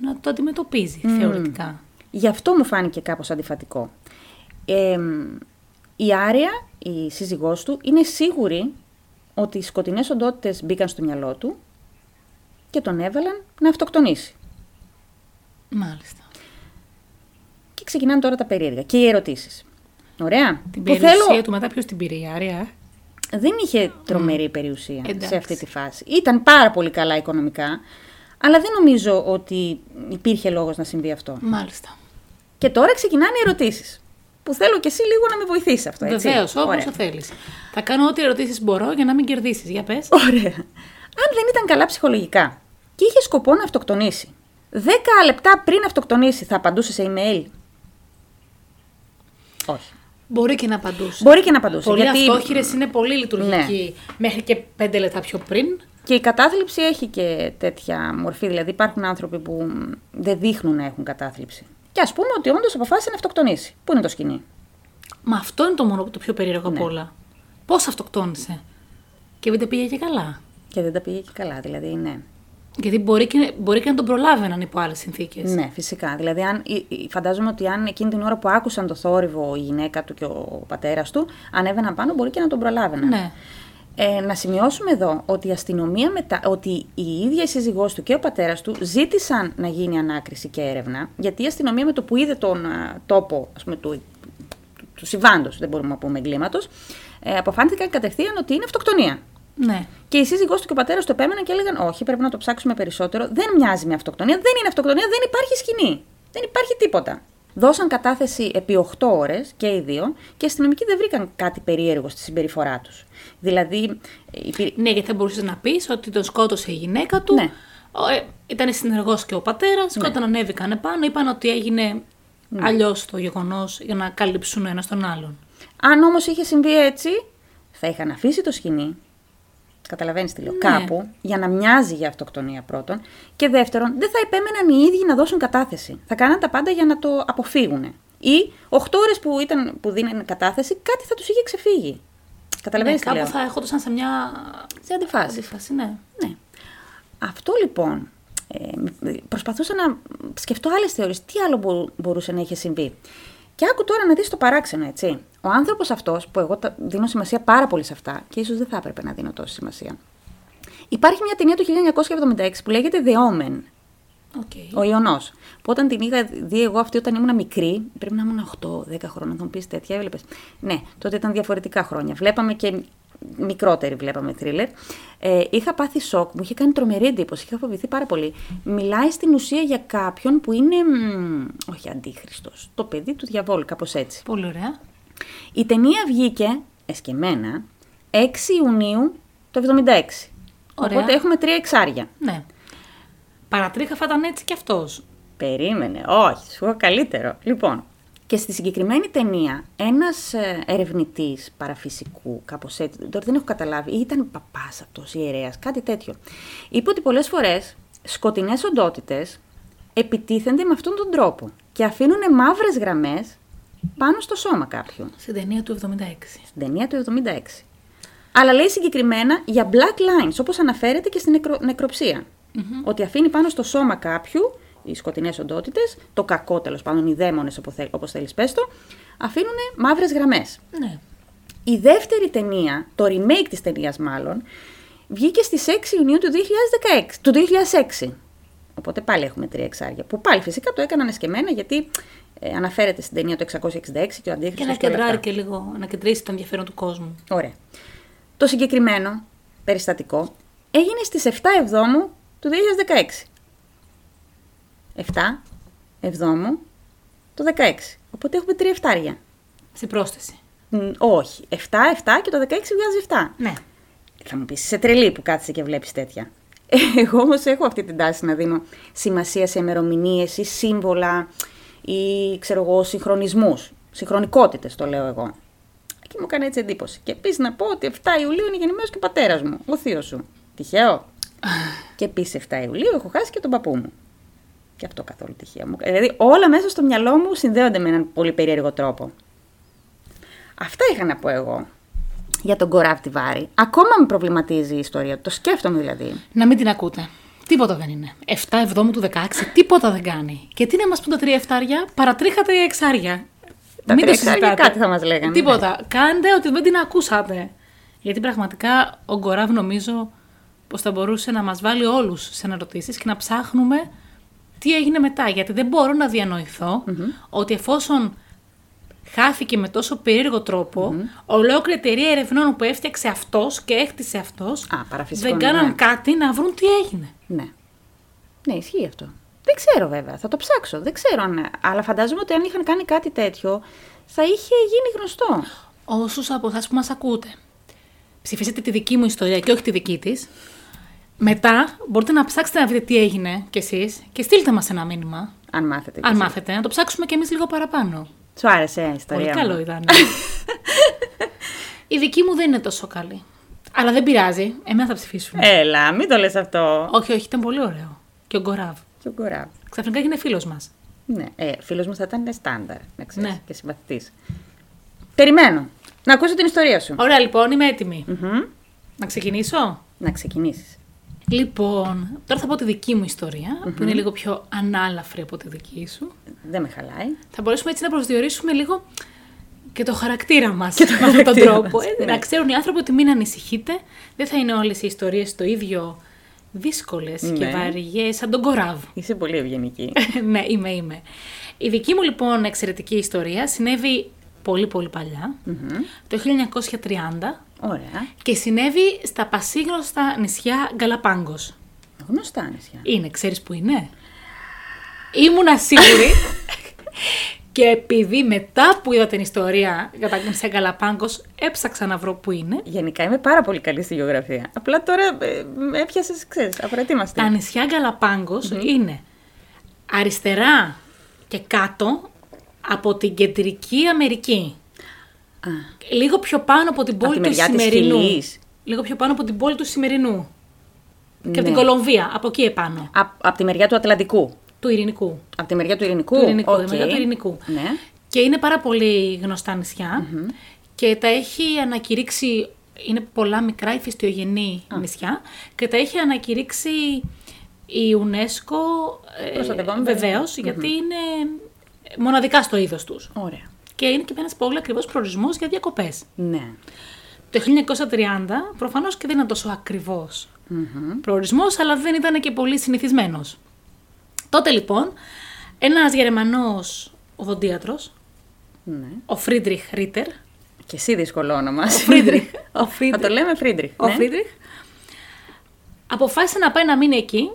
να το αντιμετωπίζει θεωρητικά. Γι' αυτό μου φάνηκε κάπως αντιφατικό. Η Άρια, η σύζυγός του, είναι σίγουρη ότι οι σκοτεινές οντότητες μπήκαν στο μυαλό του και τον έβαλαν να αυτοκτονήσει. Μάλιστα. Και ξεκινάνε τώρα τα περίεργα και οι ερωτήσεις. Ωραία. Την περιουσία του μετά ποιος την πήρε, η Άρια? Δεν είχε τρομερή περιουσία σε αυτή τη φάση. Ήταν πάρα πολύ καλά οικονομικά, αλλά δεν νομίζω ότι υπήρχε λόγος να συμβεί αυτό. Μάλιστα. Και τώρα ξεκινάνε οι ερωτήσεις. Που θέλω και εσύ λίγο να με βοηθήσεις αυτό, έτσι. Βεβαίως, όπως το θέλεις. Θα κάνω ό,τι ερωτήσεις μπορώ για να μην κερδίσεις. Για πες. Ωραία. Αν δεν ήταν καλά ψυχολογικά και είχε σκοπό να αυτοκτονήσει, 10 λεπτά πριν αυτοκτονήσει, θα απαντούσε σε email? Όχι. Μπορεί και να απαντούσε. Πολλοί αυτόχειρες είναι πολύ λειτουργικοί μέχρι και 5 λεπτά πιο πριν. Και η κατάθλιψη έχει και τέτοια μορφή. Δηλαδή υπάρχουν άνθρωποι που δεν δείχνουν να έχουν κατάθλιψη. Και ας πούμε ότι όντως αποφάσισε να αυτοκτονήσει. Πού είναι το σκηνή? Μα αυτό είναι το μόνο το πιο περίεργο απ' όλα. Πώς αυτοκτόνησε? Και δεν τα πήγε και καλά. Δηλαδή ναι. Γιατί μπορεί και να τον προλάβαιναν υπό άλλες συνθήκες. Ναι, φυσικά. Δηλαδή, φαντάζομαι ότι αν εκείνη την ώρα που άκουσαν το θόρυβο η γυναίκα του και ο πατέρας του, ανέβαιναν πάνω, μπορεί και να τον προλάβαιναν. Ναι. Να σημειώσουμε εδώ ότι η αστυνομία ότι η ίδια η σύζυγός του και ο πατέρας του ζήτησαν να γίνει ανάκριση και έρευνα, γιατί η αστυνομία με το που είδε τον τόπο, ας πούμε, του συμβάντος, δεν μπορούμε να πούμε εγκλήματος, αποφάνθηκαν κατευθείαν ότι είναι αυτοκτονία. Ναι. Και η σύζυγός του και ο πατέρας του επέμεναν και έλεγαν: όχι, πρέπει να το ψάξουμε περισσότερο. Δεν μοιάζει με αυτοκτονία, δεν είναι αυτοκτονία, δεν υπάρχει σκηνή. Δεν υπάρχει τίποτα. Δώσαν κατάθεση επί 8 ώρες και οι δύο και οι αστυνομικοί δεν βρήκαν κάτι περίεργο στη συμπεριφορά τους. Δηλαδή. Ναι, γιατί θα μπορούσες να πεις ότι τον σκότωσε η γυναίκα του. Ναι. Ήταν συνεργός και ο πατέρας. Ναι. Όταν ανέβηκαν επάνω, είπαν ότι έγινε αλλιώς το γεγονός για να καλύψουν ένα τον άλλον. Αν όμως είχε συμβεί έτσι, θα είχαν αφήσει το σκηνή. Καταλαβαίνεις τι λέω? Ναι. Κάπου, για να μοιάζει για αυτοκτονία πρώτον. Και δεύτερον, δεν θα επέμεναν οι ίδιοι να δώσουν κατάθεση. Θα κάναν τα πάντα για να το αποφύγουν. Ή 8 ώρες που δίνανε κατάθεση, κάτι θα τους είχε ξεφύγει. Καταλαβαίνεις τι λέω? Κάπου θα έχονταν σε μια αντιφάση. Ναι. Αυτό λοιπόν. Προσπαθούσα να σκεφτώ άλλες θεωρίες. Τι άλλο μπορούσε να είχε συμβεί? Και άκου τώρα να δεις το παράξενο, έτσι. Ο άνθρωπος αυτός, που εγώ δίνω σημασία πάρα πολύ σε αυτά, και ίσως δεν θα έπρεπε να δίνω τόση σημασία. Υπάρχει μια ταινία του 1976 που λέγεται The Omen. Ο Ιωνός. Που όταν την είχα δει εγώ αυτή όταν ήμουν μικρή, πρέπει να ήμουν 8-10 χρόνια, θα μου πεις τέτοια, έβλεπες. Ναι, τότε ήταν διαφορετικά χρόνια. Βλέπαμε και μικρότεροι, βλέπαμε θρίλερ. Είχα πάθει σοκ, μου είχε κάνει τρομερή εντύπωση, είχα φοβηθεί πάρα πολύ. Μιλάει στην ουσία για κάποιον που είναι. Όχι αντίχριστος, το παιδί του διαβόλου, κάπως έτσι. Πολύ ωραία. Η ταινία βγήκε, εσκεμμένα, 6 Ιουνίου το 1976. Ωραία. Οπότε έχουμε 3 εξάρια. Ναι. Παρατρίχα θα ήταν έτσι κι αυτός. Περίμενε, όχι, σου έχω καλύτερο. Λοιπόν, και στη συγκεκριμένη ταινία ένας ερευνητής παραφυσικού, κάπως έτσι, τώρα δεν έχω καταλάβει, ή ήταν παπάς αυτός, ιερέας, κάτι τέτοιο, είπε ότι πολλές φορές σκοτεινές οντότητες επιτίθενται με αυτόν τον τρόπο και αφήνουν μαύρες γραμμές πάνω στο σώμα κάποιου. Στην ταινία του 76. Αλλά λέει συγκεκριμένα για black lines, όπως αναφέρεται και στην νεκροψία. Mm-hmm. Ότι αφήνει πάνω στο σώμα κάποιου, οι σκοτεινές οντότητες, το κακό τέλος πάντων, οι δαίμονες, όπως θέλεις πες το, αφήνουν μαύρες γραμμές. Ναι. Η δεύτερη ταινία, το remake της ταινίας μάλλον, βγήκε στις 6 Ιουνίου του 2006. Οπότε πάλι έχουμε 3 εξάρια. Που πάλι φυσικά το έκαναν εσκεμμένα γιατί αναφέρεται στην ταινία το 666 και ο αντίχριστος. Και να κεντράρει και λίγο, να κεντρήσει το ενδιαφέρον του κόσμου. Ωραία. Το συγκεκριμένο περιστατικό έγινε στις 7 Εβδόμου του 2016. 7 Εβδόμου το 2016. Οπότε έχουμε 3 εφτάρια. Σε πρόσθεση. Όχι. 7, 7 και το 16 βγάζει 7. Ναι. Θα μου πεις, είσαι τρελή που κάθεσαι και βλέπεις τέτοια. Εγώ όμως έχω αυτή την τάση να δίνω σημασία σε ημερομηνίες ή σύμβολα ή ξέρω εγώ συγχρονισμούς, συγχρονικότητες το λέω εγώ. Και μου έκανε έτσι εντύπωση. Και επίσης να πω ότι 7 Ιουλίου είναι γεννημένος και ο πατέρας μου, ο θείος σου. Τυχαίο. Και επίσης 7 Ιουλίου έχω χάσει και τον παππού μου. Και αυτό καθόλου τυχαίο μου. Δηλαδή όλα μέσα στο μυαλό μου συνδέονται με έναν πολύ περίεργο τρόπο. Αυτά είχα να πω εγώ. Για τον Γκοράβ Τιβάρη. Ακόμα με προβληματίζει η ιστορία του. Το σκέφτομαι δηλαδή. Να μην την ακούτε. Τίποτα δεν είναι. 7-7 του 16, τίποτα δεν κάνει. Και τι να μας πούν τα 3 εφτάρια, παρατρίχα 3 εξάρια. Τα 3 εξάρια κάτι θα μας λέγανε. Τίποτα. Ναι. Κάντε ότι δεν την ακούσατε. Γιατί πραγματικά ο Γκοράβ νομίζω πως θα μπορούσε να μας βάλει όλους σε αναρωτήσεις και να ψάχνουμε τι έγινε μετά. Γιατί δεν μπορώ να διανοηθώ ότι εφόσον χάθηκε με τόσο περίεργο τρόπο, ολόκληρη εταιρεία ερευνών που έφτιαξε αυτός και έκτισε αυτός, δεν κάναν κάτι να βρουν τι έγινε. Ναι. Ναι, ισχύει αυτό. Δεν ξέρω βέβαια, θα το ψάξω. Δεν ξέρω αν... Αλλά φαντάζομαι ότι αν είχαν κάνει κάτι τέτοιο, θα είχε γίνει γνωστό. Όσους από εσάς που μας ακούτε, ψηφίσετε τη δική μου ιστορία και όχι τη δική της. Μετά μπορείτε να ψάξετε να βρείτε τι έγινε κι εσείς και στείλτε μας ένα μήνυμα. Αν μάθετε. Αν μάθετε, να το ψάξουμε κι εμείς λίγο παραπάνω. Σου άρεσε η ιστορία. Πολύ καλό ήταν. Η δική μου δεν είναι τόσο καλή. Αλλά δεν πειράζει. Εμένα θα ψηφίσουμε. Έλα, μην το λες αυτό. Όχι, όχι, ήταν πολύ ωραίο. Και ο Γκοράβ. Ξαφνικά έγινε φίλος μας. Ναι, φίλος μας θα ήταν στάνταρ. Να ξέρεις, ναι. Και συμπαθητής. Περιμένω να ακούσω την ιστορία σου. Ωραία, λοιπόν, είμαι έτοιμη. Να ξεκινήσω. Να ξεκινήσεις. Λοιπόν, τώρα θα πω τη δική μου ιστορία, που είναι λίγο πιο ανάλαφρη από τη δική σου. Δεν με χαλάει. Θα μπορέσουμε έτσι να προσδιορίσουμε λίγο και το χαρακτήρα μας με αυτόν τον τρόπο. Να ξέρουν οι άνθρωποι ότι μην ανησυχείτε, δεν θα είναι όλες οι ιστορίες το ίδιο δύσκολες και βαριές σαν τον Κοράβ. Είσαι πολύ ευγενική. Ναι, είμαι. Η δική μου λοιπόν εξαιρετική ιστορία συνέβη πολύ πολύ παλιά, το 1930. Ωραία. Και συνέβη στα πασίγνωστα νησιά Γκαλαπάγκος. Γνωστά νησιά. Είναι, ξέρεις που είναι? Ήμουνα σίγουρη. Και επειδή μετά που είδα την ιστορία για τα νησιά Γκαλαπάγκος, έψαξα να βρω που είναι. Γενικά είμαι πάρα πολύ καλή στη γεωγραφία. Απλά τώρα έπιασες, ξέρεις, απροετοίμαστη. Τα νησιά Γκαλαπάγκος είναι αριστερά και κάτω από την Κεντρική Αμερική. Λίγο πιο πάνω από την πόλη του Σημερινού. Λίγο πιο πάνω από την πόλη του Σημερινού. Ναι. Και από την Κολομβία, από εκεί επάνω. Από τη μεριά του Ατλαντικού. Του Ειρηνικού. Από τη μεριά του Ειρηνικού. Τη μεριά του Ειρηνικού. Ναι. Και είναι πάρα πολύ γνωστά νησιά. Και τα έχει ανακηρύξει. Είναι πολλά μικρά υφιστιογενή νησιά. Και τα έχει ανακηρύξει η UNESCO. Βεβαίως, γιατί είναι μοναδικά στο είδος τους. Ωραία. Και είναι και ένας πολύ ακριβώς προορισμός για διακοπές. Ναι. Το 1930 προφανώς και δεν ήταν τόσο ακριβώς προορισμός, αλλά δεν ήταν και πολύ συνηθισμένος. Τότε λοιπόν, ένας Γερμανός οδοντίατρος, ο Friedrich Ritter. Και εσύ δύσκολο όνομα. Ο Friedrich. Θα το λέμε Friedrich. Ο Friedrich αποφάσισε να πάει να μείνει εκεί,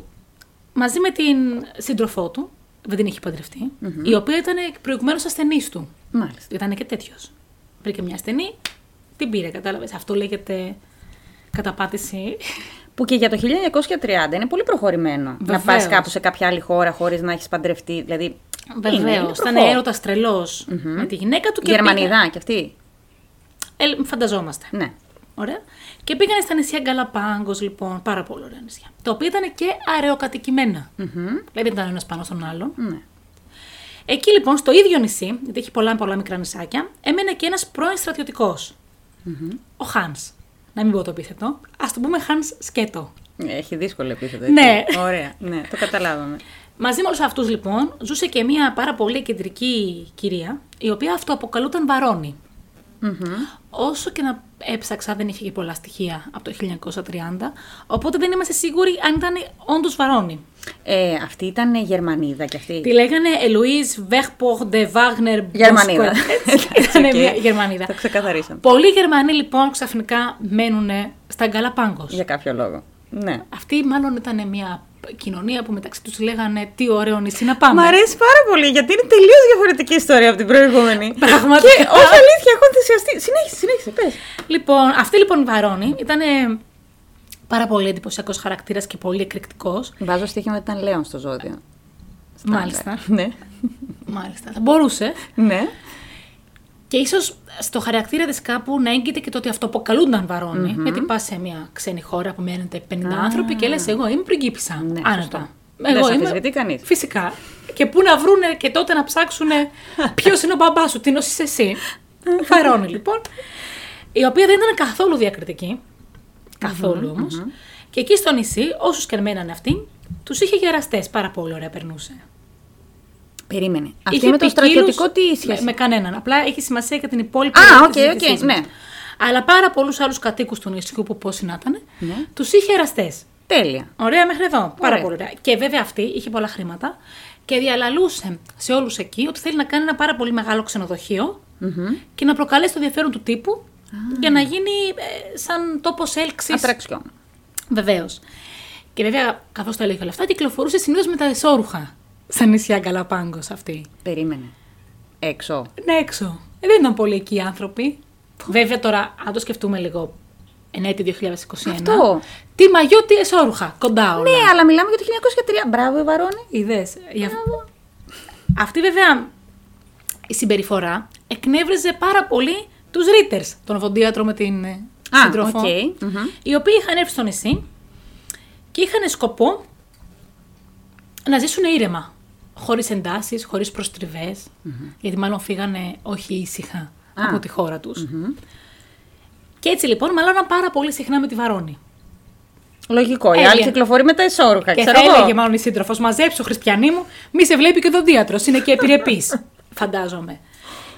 μαζί με την σύντροφό του, δεν την είχε παντρευτεί, η οποία ήταν προηγουμένως ασθενής του. Μάλιστα. Ήταν και τέτοιος. Βρήκε μια ασθενή, την πήρε, κατάλαβες. Αυτό λέγεται καταπάτηση. Που και για το 1930 είναι πολύ προχωρημένο. Βεβαίως. Να πας κάπου σε κάποια άλλη χώρα χωρίς να έχεις παντρευτεί. Δηλαδή, βεβαίως. Ήταν έρωτας τρελός με τη γυναίκα του και Γερμανιδά πήγαν... και αυτή. Φανταζόμαστε. Ναι. Ωραία. Και πήγανε στα νησιά Γκαλαπάγκος, λοιπόν. Πάρα πολύ ωραία νησιά. Τα οποία ήταν και αραιοκατοικημένα. Δηλαδή ήταν ένας πάνω στον άλλον. Ναι. Εκεί λοιπόν, στο ίδιο νησί, γιατί έχει πολλά μικρά νησάκια, έμενε και ένας πρώην στρατιωτικός. Ο Hans. Να μην πω το επίθετο. Ας το πούμε Hans σκέτο. Έχει δύσκολο επίθετο. Ναι. Ωραία. Ναι, το καταλάβαμε. Μαζί με όλους αυτούς λοιπόν, ζούσε και μια πάρα πολύ κεντρική κυρία, η οποία αυτοαποκαλούταν Βαρόνη. Όσο και να έψαξα, δεν είχε και πολλά στοιχεία από το 1930, οπότε δεν είμαστε σίγουροι αν ήταν όντως Βαρόνη. Αυτή ήταν Γερμανίδα κι αυτή. Τη λέγανε Eloise Wehrborn de Wagner. Γερμανίδα. Ήταν μια Γερμανίδα. Το ξεκαθαρίσαμε. Πολλοί Γερμανοί λοιπόν ξαφνικά μένουν στα Γκαλαπάγκος. Για κάποιο λόγο. Ναι. Αυτή μάλλον ήταν μια κοινωνία που μεταξύ τους λέγανε τι ωραίο νησί να πάμε. Μ' αρέσει πάρα πολύ γιατί είναι τελείως διαφορετική ιστορία από την προηγούμενη. Πραγματικά. Και όχι αλήθεια, έχω ενθουσιαστεί. Συνέχισε, πες. Λοιπόν, αυτή λοιπόν η Βαρόνη ήταν πάρα πολύ εντυπωσιακός χαρακτήρας και πολύ εκρηκτικός. Βάζω στοίχημα ότι ήταν λέων στο ζώδιο. Μάλιστα. Ναι. Μάλιστα. Θα μπορούσε. Ναι. Και ίσως στο χαρακτήρα της κάπου να έγκυται και το ότι αυτοποκαλούνταν Βαρόνη. Γιατί πας σε μια ξένη χώρα που μένεται 50 άνθρωποι και λες: εγώ είμαι πριγκίπισσα. Ναι, άνετα. Δεν σε αμφισβητεί κανείς. Φυσικά. Και πού να βρούνε και τότε να ψάξουν ποιος είναι ο μπαμπάς σου, τι νόσης εσύ. Βαρόνη λοιπόν. Η οποία δεν ήταν καθόλου διακριτική. Καθόλου όμως. Και εκεί στο νησί, όσους και μένανε αυτοί, Τους είχε γεραστές, πάρα πολύ ωραία περνούσε. Περίμενε. Αυτή είχε με το στρατιωτικό τι ίσχυε. Με κανέναν. Απλά έχει σημασία για την υπόλοιπη. Ναι. Αλλά πάρα πολλούς άλλους κατοίκους του νησιού που πώς να ήταν, ναι, τους είχε εραστές. Τέλεια. Ωραία μέχρι εδώ. Ωραία. Πάρα πολύ ωραία. Και βέβαια αυτή είχε πολλά χρήματα και διαλαλούσε σε όλους εκεί ότι θέλει να κάνει ένα πάρα πολύ μεγάλο ξενοδοχείο και να προκαλέσει το ενδιαφέρον του τύπου για να γίνει σαν τόπος έλξης. Ατραξιόν. Βεβαίως. Και βέβαια, καθώς τα έλεγε όλα αυτά, κυκλοφορούσε συνήθως με τα εσώρουχα στα νησιά Γκαλαπάγκος αυτή. Περίμενε. Έξω. Ναι, έξω. Δεν ήταν πολύ εκεί οι άνθρωποι. Βέβαια τώρα, αν το σκεφτούμε λίγο, εν έτη 2021. Αυτό. Τι μαγιό, τι εσώρουχα, κοντά όλα. Ναι, αλλά μιλάμε για το 1903. Μπράβο, η Βαρόνη. Είδες. Αυτή βέβαια η συμπεριφορά εκνεύριζε πάρα πολύ τους Ρίτερς, τον οδοντίατρο με την σύντροφο. Okay. Οι οποίοι είχαν έρθει στο νησί και είχαν σκοπό να ζήσουν ήρεμα. Χωρίς εντάσεις, χωρίς προστριβές. Γιατί μάλλον φύγανε όχι ήσυχα από τη χώρα τους. Και έτσι λοιπόν μαλώναν πάρα πολύ συχνά με τη Βαρόνη. Λογικό. Η άλλη κυκλοφορεί με τα εσώρουχα. Και θα έλεγε μάλλον η σύντροφος, μαζέψου χριστιανή μου, μη σε βλέπει και οδοντίατρος, είναι και επιρρεπής. Φαντάζομαι.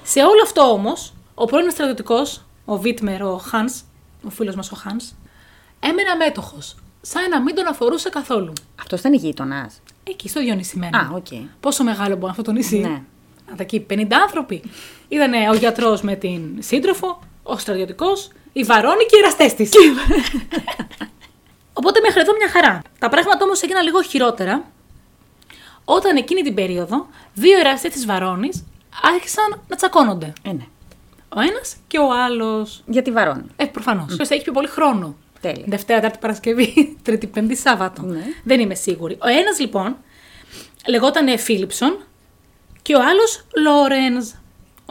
Σε όλο αυτό όμως, ο πρώην στρατιωτικός, ο Βίτμερ, ο Hans, ο φίλος μας ο Hans, έμενε αμέτωχος. Σαν να μην τον αφορούσε καθόλου. Αυτό ήταν γείτονας. Εκεί, στο ίδιο νησιμένο. Πόσο μεγάλο μπορεί αυτό το νησί. Ναι. Εκεί 50 άνθρωποι. Ήτανε ο γιατρός με την σύντροφο, ο στρατιωτικός, η Βαρόνη και οι εραστές της. Οπότε μέχρι εδώ μια χαρά. Τα πράγματα όμως έγιναν λίγο χειρότερα, όταν εκείνη την περίοδο δύο εραστές της Βαρόνης άρχισαν να τσακώνονται. Ναι. Ο ένας και ο άλλος. Για τη Βαρόνη. Προφανώς. Ποιος θα έχει πιο πολύ χρόνο. Τέλεια. Δευτέρα, Τάρτη, Παρασκευή, Τρίτη, Πέμπτη, Σάββατο. Ναι. Δεν είμαι σίγουρη. Ο ένας λοιπόν λεγόταν Philipson και ο άλλος Lorenz.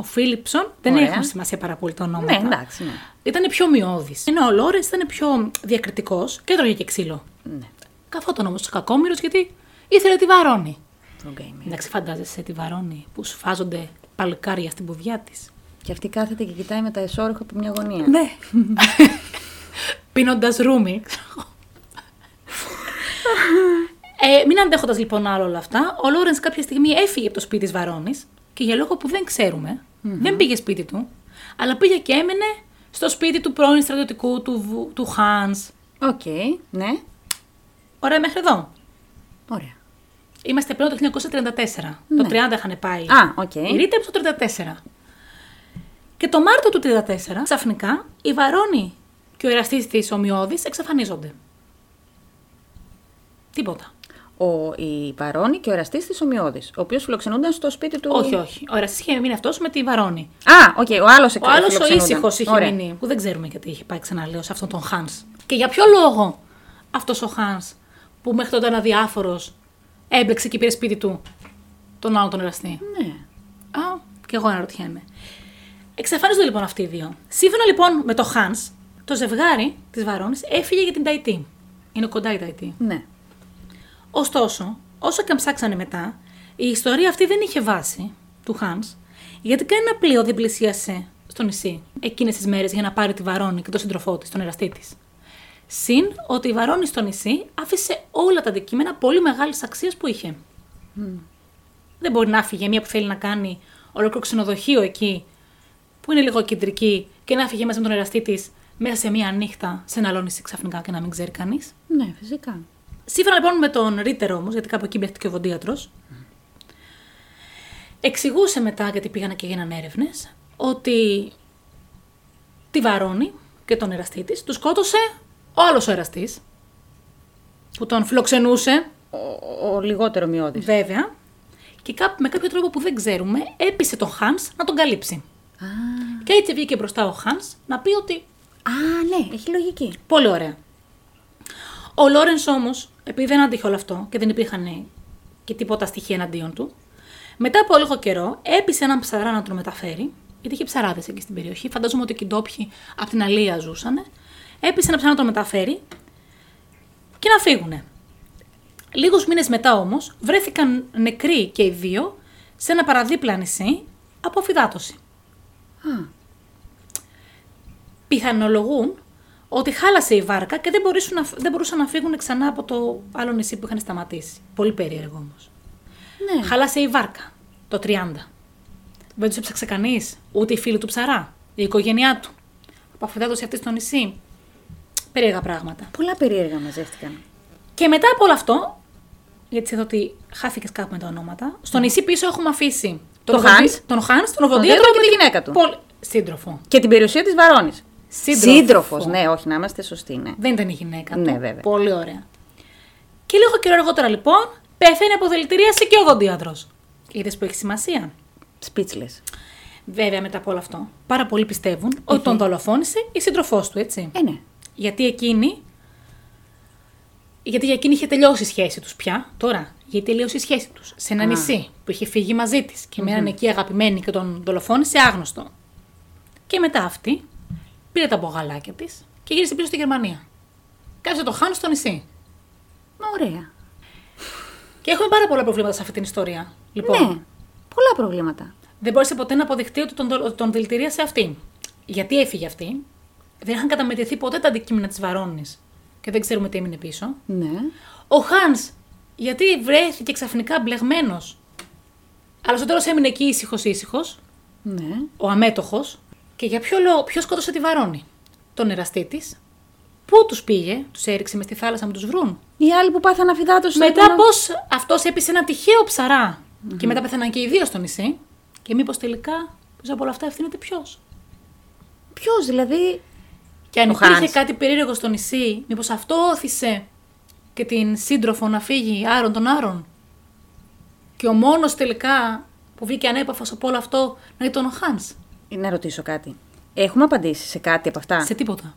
Ο Philipson δεν έχουν σημασία πάρα πολύ τα ονόματα. Ναι, εντάξει. Ναι. Ήταν πιο μειώδης. Ενώ ο Lorenz ήταν πιο διακριτικός και έτρωγε και ξύλο. Ναι. Καθόταν όμως κακόμοιρος γιατί ήθελε τη Βαρόνη. Εντάξει, φαντάζεσαι τη Βαρόνη που σφάζονται παλικάρια στην ποδιά της. Και αυτή κάθεται και κοιτάει με τα εσώρουχα από μια γωνία. Ναι. Πίνοντας ρούμι. Μην αντέχοντας λοιπόν άλλο όλα αυτά, ο Lorenz κάποια στιγμή έφυγε από το σπίτι της Βαρόνης και για λόγο που δεν ξέρουμε, δεν πήγε σπίτι του, αλλά πήγε και έμενε στο σπίτι του πρώην στρατιωτικού του Hans. Οκ, ναι. Ωραία μέχρι εδώ. Ωραία. Είμαστε πλέον το 1934. Ναι. Το 30 είχαν πάει. Η Ρίτερ το 34. Και το Μάρτιο του 34, ξαφνικά, η Βαρόνη και ο εραστής της ομοιώδης εξαφανίζονται. Τίποτα. Η Βαρόνη και ο εραστής της ομοιώδης, ο οποίος φιλοξενούνταν στο σπίτι του. Όχι. Ο εραστής είχε μείνει αυτός με τη Βαρόνη. Ο άλλος ο ήσυχος είχε μείνει. Που δεν ξέρουμε γιατί είχε πάει ξανά, λέω, σε αυτόν τον Hans. Και για ποιο λόγο αυτός ο Hans, που μέχρι τότε ήταν αδιάφορος, έμπλεξε και πήρε σπίτι του τον άλλον τον εραστή. Ναι. Και εγώ αναρωτιέμαι. Εξαφανίζονται λοιπόν αυτοί οι δύο. Σύμφωνα λοιπόν με το Hans, το ζευγάρι της Βαρόνης έφυγε για την Ταϊτή. Είναι κοντά η Ταϊτή. Ναι. Ωστόσο, όσο και αν ψάξανε μετά, η ιστορία αυτή δεν είχε βάση του Hans, γιατί κανένα πλοίο δεν πλησίασε στο νησί εκείνες τις μέρες για να πάρει τη Βαρόνη και τον σύντροφό της, τον εραστή της. Συν ότι η Βαρόνη στο νησί άφησε όλα τα αντικείμενα πολύ μεγάλης αξίας που είχε. Δεν μπορεί να φύγει μία που θέλει να κάνει ολόκληρο ξενοδοχείο εκεί, που είναι λίγο κεντρική, και να φύγει μέσα με τον εραστή της μέσα σε μία νύχτα σε ένα άλλο νησί ξαφνικά και να μην ξέρει κανείς. Ναι, φυσικά. Σύμφωνα λοιπόν με τον Ρίτερ όμως, γιατί κάπου εκεί μπλέχτηκε ο οδοντίατρος, εξηγούσε μετά, γιατί πήγαν και γίναν έρευνες, ότι τη Βαρόνη και τον εραστή της του σκότωσε ο άλλος ο εραστής, που τον φιλοξενούσε. Ο λιγότερο μειώδης. Βέβαια. Και με κάποιο τρόπο που δεν ξέρουμε, έπεισε τον Hans να τον καλύψει. Και έτσι βγήκε μπροστά ο Hans να πει ότι. Ναι, έχει λογική. Πολύ ωραία. Ο Lorenz όμως, επειδή δεν άντυχε όλο αυτό και δεν υπήρχαν και τίποτα στοιχεία εναντίον του, μετά από λίγο καιρό έπεισε έναν ψαρά να τον μεταφέρει, γιατί είχε ψαράδες εκεί στην περιοχή. Φαντάζομαι ότι οι ντόπιοι από την αλία ζούσανε. Έπεισε έναν ψαρά να τον μεταφέρει και να φύγουνε. Λίγους μήνες μετά όμως βρέθηκαν νεκροί και οι δύο σε ένα παραδίπλα νησί από αφυδάτωση. Πιθανολογούν ότι χάλασε η βάρκα και δεν μπορούσαν να φύγουν ξανά από το άλλο νησί που είχαν σταματήσει. Πολύ περίεργο όμως. Ναι. Χάλασε η βάρκα το 30. Δεν τους έψαξε κανείς, ούτε οι φίλοι του ψαρά, η οικογένειά του. Αποφυτάτωσε αυτή στο νησί. Περίεργα πράγματα. Πολλά περίεργα μαζεύτηκαν. Και μετά από όλο αυτό, γιατί είδα ότι χάθηκες κάπου με τα ονόματα, στο νησί πίσω έχουμε αφήσει τον Hans, τον οδοντίατρο και τη γυναίκα του. Σύντροφο. Και την περιουσία της Βαρώνης. Σύντροφος, ναι, όχι, να είμαστε σωστοί, ναι. Δεν ήταν η γυναίκα του. Ναι, βέβαια. Πολύ ωραία. Και λίγο καιρό αργότερα, λοιπόν, πεθαίνει από δηλητηρίαση και ο οδοντίατρος. Είδες που έχει σημασία. Speechless. Βέβαια, μετά από όλο αυτό, πάρα πολλοί πιστεύουν ότι τον δολοφόνησε η σύντροφός του, έτσι. Ναι. Γιατί για εκείνη είχε τελειώσει η σχέση τους πια, τώρα. Γιατί τελείωσε η σχέση τους σε ένα νησί που είχε φύγει μαζί της και μέναν εκεί αγαπημένη και τον δολοφόνησε άγνωστο. Και μετά αυτή πήρε τα μπογαλάκια της και γύρισε πίσω στη Γερμανία. Κάψε το Χάν στο νησί. Ωραία. Και έχουμε πάρα πολλά προβλήματα σε αυτή την ιστορία. Λοιπόν, ναι, πολλά προβλήματα. Δεν μπόρεσε ποτέ να αποδειχτεί ότι τον δηλητηρίασε αυτή. Γιατί έφυγε αυτή. Δεν είχαν καταμετρηθεί ποτέ τα αντικείμενα της Βαρώνης και δεν ξέρουμε τι έμεινε πίσω. Ναι. Ο Χάνς, γιατί βρέθηκε ξαφνικά μπλεγμένος. Αλλά στο τέλος έμεινε εκεί ήσυχος. Ναι. Ο αμέτωχος. Και για ποιο λόγο, ποιο σκότωσε τη Βαρώνη. Τον εραστή της. Πού τους πήγε, τους έριξε μες στη θάλασσα να τους βρουν. Οι άλλοι που πάθαν αφυδάτωση. Μετά πώς αυτός έπεισε ένα τυχαίο ψαρά. Και μετά πέθαναν και οι δύο στο νησί. Και μήπως τελικά πίσω από όλα αυτά ευθύνεται ποιος. Ποιος δηλαδή. Και αν υπήρχε κάτι περίεργο στο νησί, μήπως αυτό όθησε και την σύντροφο να φύγει άρον τον άρον. Και ο μόνος τελικά που βγήκε ανέπαφος από όλο αυτό να ήταν ο Hans. Να ρωτήσω κάτι. Έχουμε απαντήσει σε κάτι από αυτά. Σε τίποτα.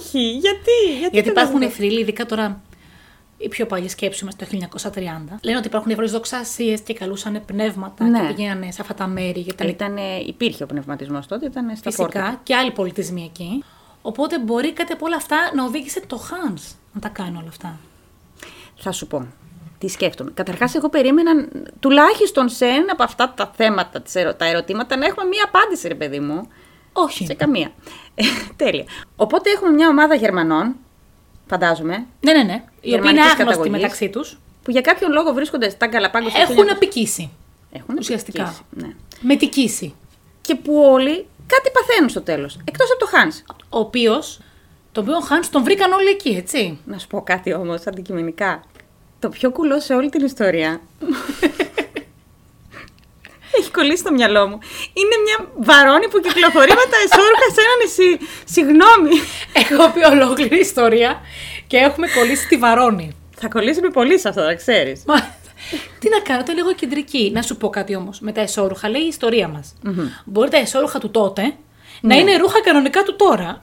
Όχι. Γιατί υπάρχουν θρύλοι, ειδικά τώρα οι πιο παλιές σκέψεις μας το 1930. Λένε ότι υπάρχουν ευρώ δοξασίες και καλούσαν πνεύματα και πηγαίνανε σε αυτά τα μέρη. Υπήρχε ο πνευματισμός τότε, ήταν στα φυσικά, πόρτα. Φυσικά και άλλοι πολιτισμοί εκεί. Οπότε μπορεί κάτι από όλα αυτά να οδήγησε το Hans να τα κάνει όλα αυτά. Θα σου πω. Τι σκέφτομαι. Καταρχάς, εγώ περίμενα τουλάχιστον σε ένα από αυτά τα θέματα, τα ερωτήματα, να έχουμε μία απάντηση, ρε παιδί μου. Όχι. Σε καμία. Τέλεια. Οπότε έχουμε μια ομάδα Γερμανών, φαντάζομαι. Ναι. Οι οποίοι είναι άγνωστοι μεταξύ τους. Που για κάποιο λόγο βρίσκονται στα Γκαλαπάγκος. Έχουν απικήσει. Ουσιαστικά. Ναι. Μετικήσει. Και που όλοι κάτι παθαίνουν στο τέλος. Εκτός από τον Hans. Τον οποίο Hans τον βρήκαν όλοι εκεί, έτσι. Να σου πω κάτι όμως αντικειμενικά. Το πιο κουλό σε όλη την ιστορία. Έχει κολλήσει στο μυαλό μου. Είναι μια βαρώνη που κυκλοφορεί με τα εσώρουχα σε ένα νησί. Συγγνώμη. Έχω πει ολόκληρη ιστορία και έχουμε κολλήσει τη βαρώνη. Θα κολλήσουμε πολύ σε αυτό, θα ξέρεις. Τι να κάνω, ήταν λίγο κεντρική. Να σου πω κάτι όμως. Με τα εσώρουχα, λέει η ιστορία μας. Μπορεί τα εσώρουχα του τότε να είναι ρούχα κανονικά του τώρα.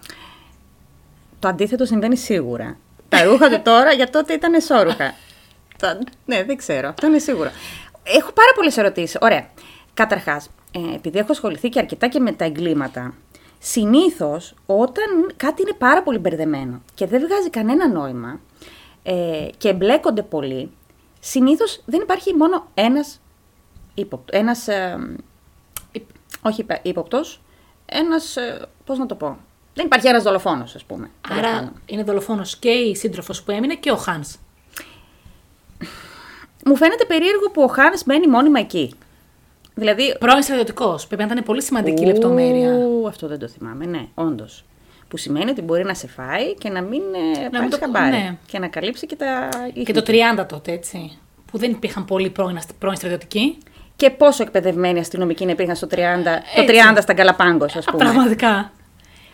Το αντίθετο συμβαίνει σίγουρα. Τα ρούχα του τώρα για τότε ήταν εσώρουχα. Ναι, δεν ξέρω. Αυτό είναι σίγουρο. Έχω πάρα πολλές ερωτήσεις. Ωραία. Καταρχάς, επειδή έχω ασχοληθεί και αρκετά και με τα εγκλήματα, συνήθως όταν κάτι είναι πάρα πολύ μπερδεμένο και δεν βγάζει κανένα νόημα και εμπλέκονται πολλοί, συνήθως δεν υπάρχει μόνο ένας ύποπτος. Όχι ύποπτος, ένας. Πώς να το πω. Δεν υπάρχει ένας δολοφόνος, ας πούμε. Άρα είναι δολοφόνος και η σύντροφος που έμεινε και ο Hans. Μου φαίνεται περίεργο που ο Χάνς μένει μόνιμα εκεί. Δηλαδή. Πρώην στρατιωτικός. Πρέπει να ήταν πολύ σημαντική λεπτομέρεια. Αυτό δεν το θυμάμαι, ναι, όντως. Που σημαίνει ότι μπορεί να σε φάει και να μην πάρει χαμπάρι. Ναι. Και να καλύψει και τα. Και το 30 τότε, έτσι. Που δεν υπήρχαν πολλοί πρώην στρατιωτικοί. Και πόσο εκπαιδευμένοι αστυνομικοί υπήρχαν στο 30, το 30 στα Γκαλαπάγκος, ας πούμε. Πραγματικά.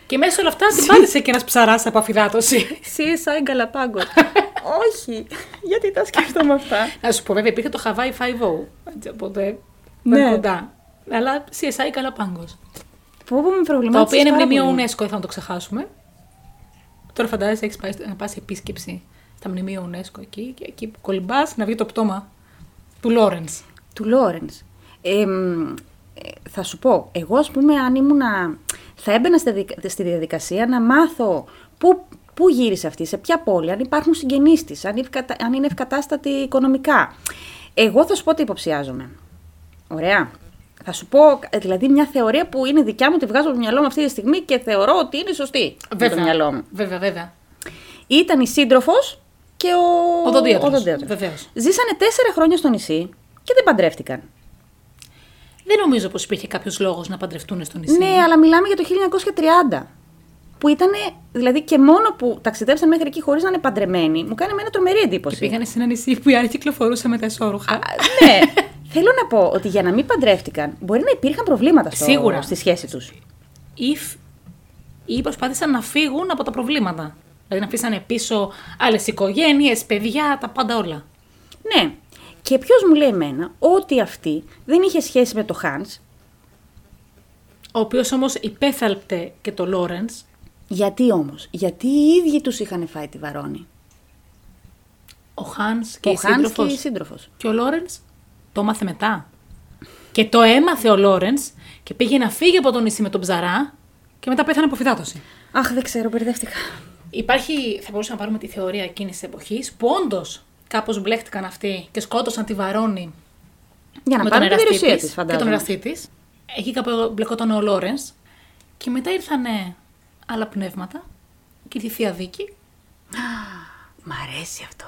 Και μέσα σε όλα αυτά συμπάθησε και ένας ψαράς από αφυδάτωση. CSI Galapagos. Όχι, γιατί τα σκέφτομαι αυτά. Να σου πω, βέβαια, υπήρχε το Hawaii Five-O. Οπότε. Ναι. Κοντά. Αλλά CSI Galapagos. Πού με προβληματίζει. Τα οποία είναι μνημείο UNESCO, θα να το ξεχάσουμε. Τώρα φαντάζεσαι έχεις πάει, να πας επίσκεψη στα μνημεία UNESCO εκεί. Και εκεί που κολυμπάς να βγει το πτώμα του Lorenz. Θα σου πω, εγώ ας πούμε, αν ήμουνα. Θα έμπαινα στη διαδικασία να μάθω πού γύρισε αυτή, σε ποια πόλη, αν υπάρχουν συγγενείς της, αν είναι ευκατάστατη οικονομικά. Εγώ θα σου πω ότι υποψιάζομαι. Ωραία. Θα σου πω, δηλαδή, μια θεωρία που είναι δικιά μου, τη βγάζω από το μυαλό μου αυτή τη στιγμή και θεωρώ ότι είναι σωστή. Βέβαια. Το μυαλό μου. Βέβαια, βέβαια. Ήταν η σύντροφος και ο οδοντίατρος. Βεβαίως. Ζήσανε 4 χρόνια στο νησί και δεν παντρεύτηκαν. Δεν νομίζω πως υπήρχε κάποιος λόγος να παντρευτούν στο νησί. Ναι, αλλά μιλάμε για το 1930. Που ήταν, δηλαδή, και μόνο που ταξιδέψαν μέχρι εκεί χωρίς να είναι παντρεμένοι, μου κάνει μια τρομερή εντύπωση. Και πήγανε σε ένα νησί που η άλλη κυκλοφορούσε με τα εσώρουχα. Ναι. Θέλω να πω ότι για να μην παντρεύτηκαν, μπορεί να υπήρχαν προβλήματα στη σχέση τους. Ή προσπάθησαν να φύγουν από τα προβλήματα. Δηλαδή να αφήσανε πίσω άλλες οικογένειες, παιδιά, τα πάντα όλα. Ναι. Και ποιος μου λέει εμένα ότι αυτή δεν είχε σχέση με το Hans. Ο οποίος όμως υπέθαλπτε και το Lorenz. Γιατί όμως, γιατί οι ίδιοι τους είχαν φάει τη βαρώνη. Ο Hans και η σύντροφος. Και ο Lorenz. Το έμαθε μετά. Και το έμαθε ο Lorenz και πήγε να φύγει από το νησί με τον ψαρά και μετά πέθανε από φυδάτωση. Αχ, δεν ξέρω, μπερδεύτηκα. Υπάρχει, θα μπορούσαμε να πάρουμε τη θεωρία εκείνης της εποχής που όντως κάπως μπλέχτηκαν αυτοί και σκότωσαν τη βαρώνη για να πάρουν τη περιουσία της, φαντάζομαι. Και τον εραστή της. Εκεί κάπου μπλεκόταν ο Lorenz και μετά ήρθανε άλλα πνεύματα και τη θεία δίκη. Μ' αρέσει αυτό.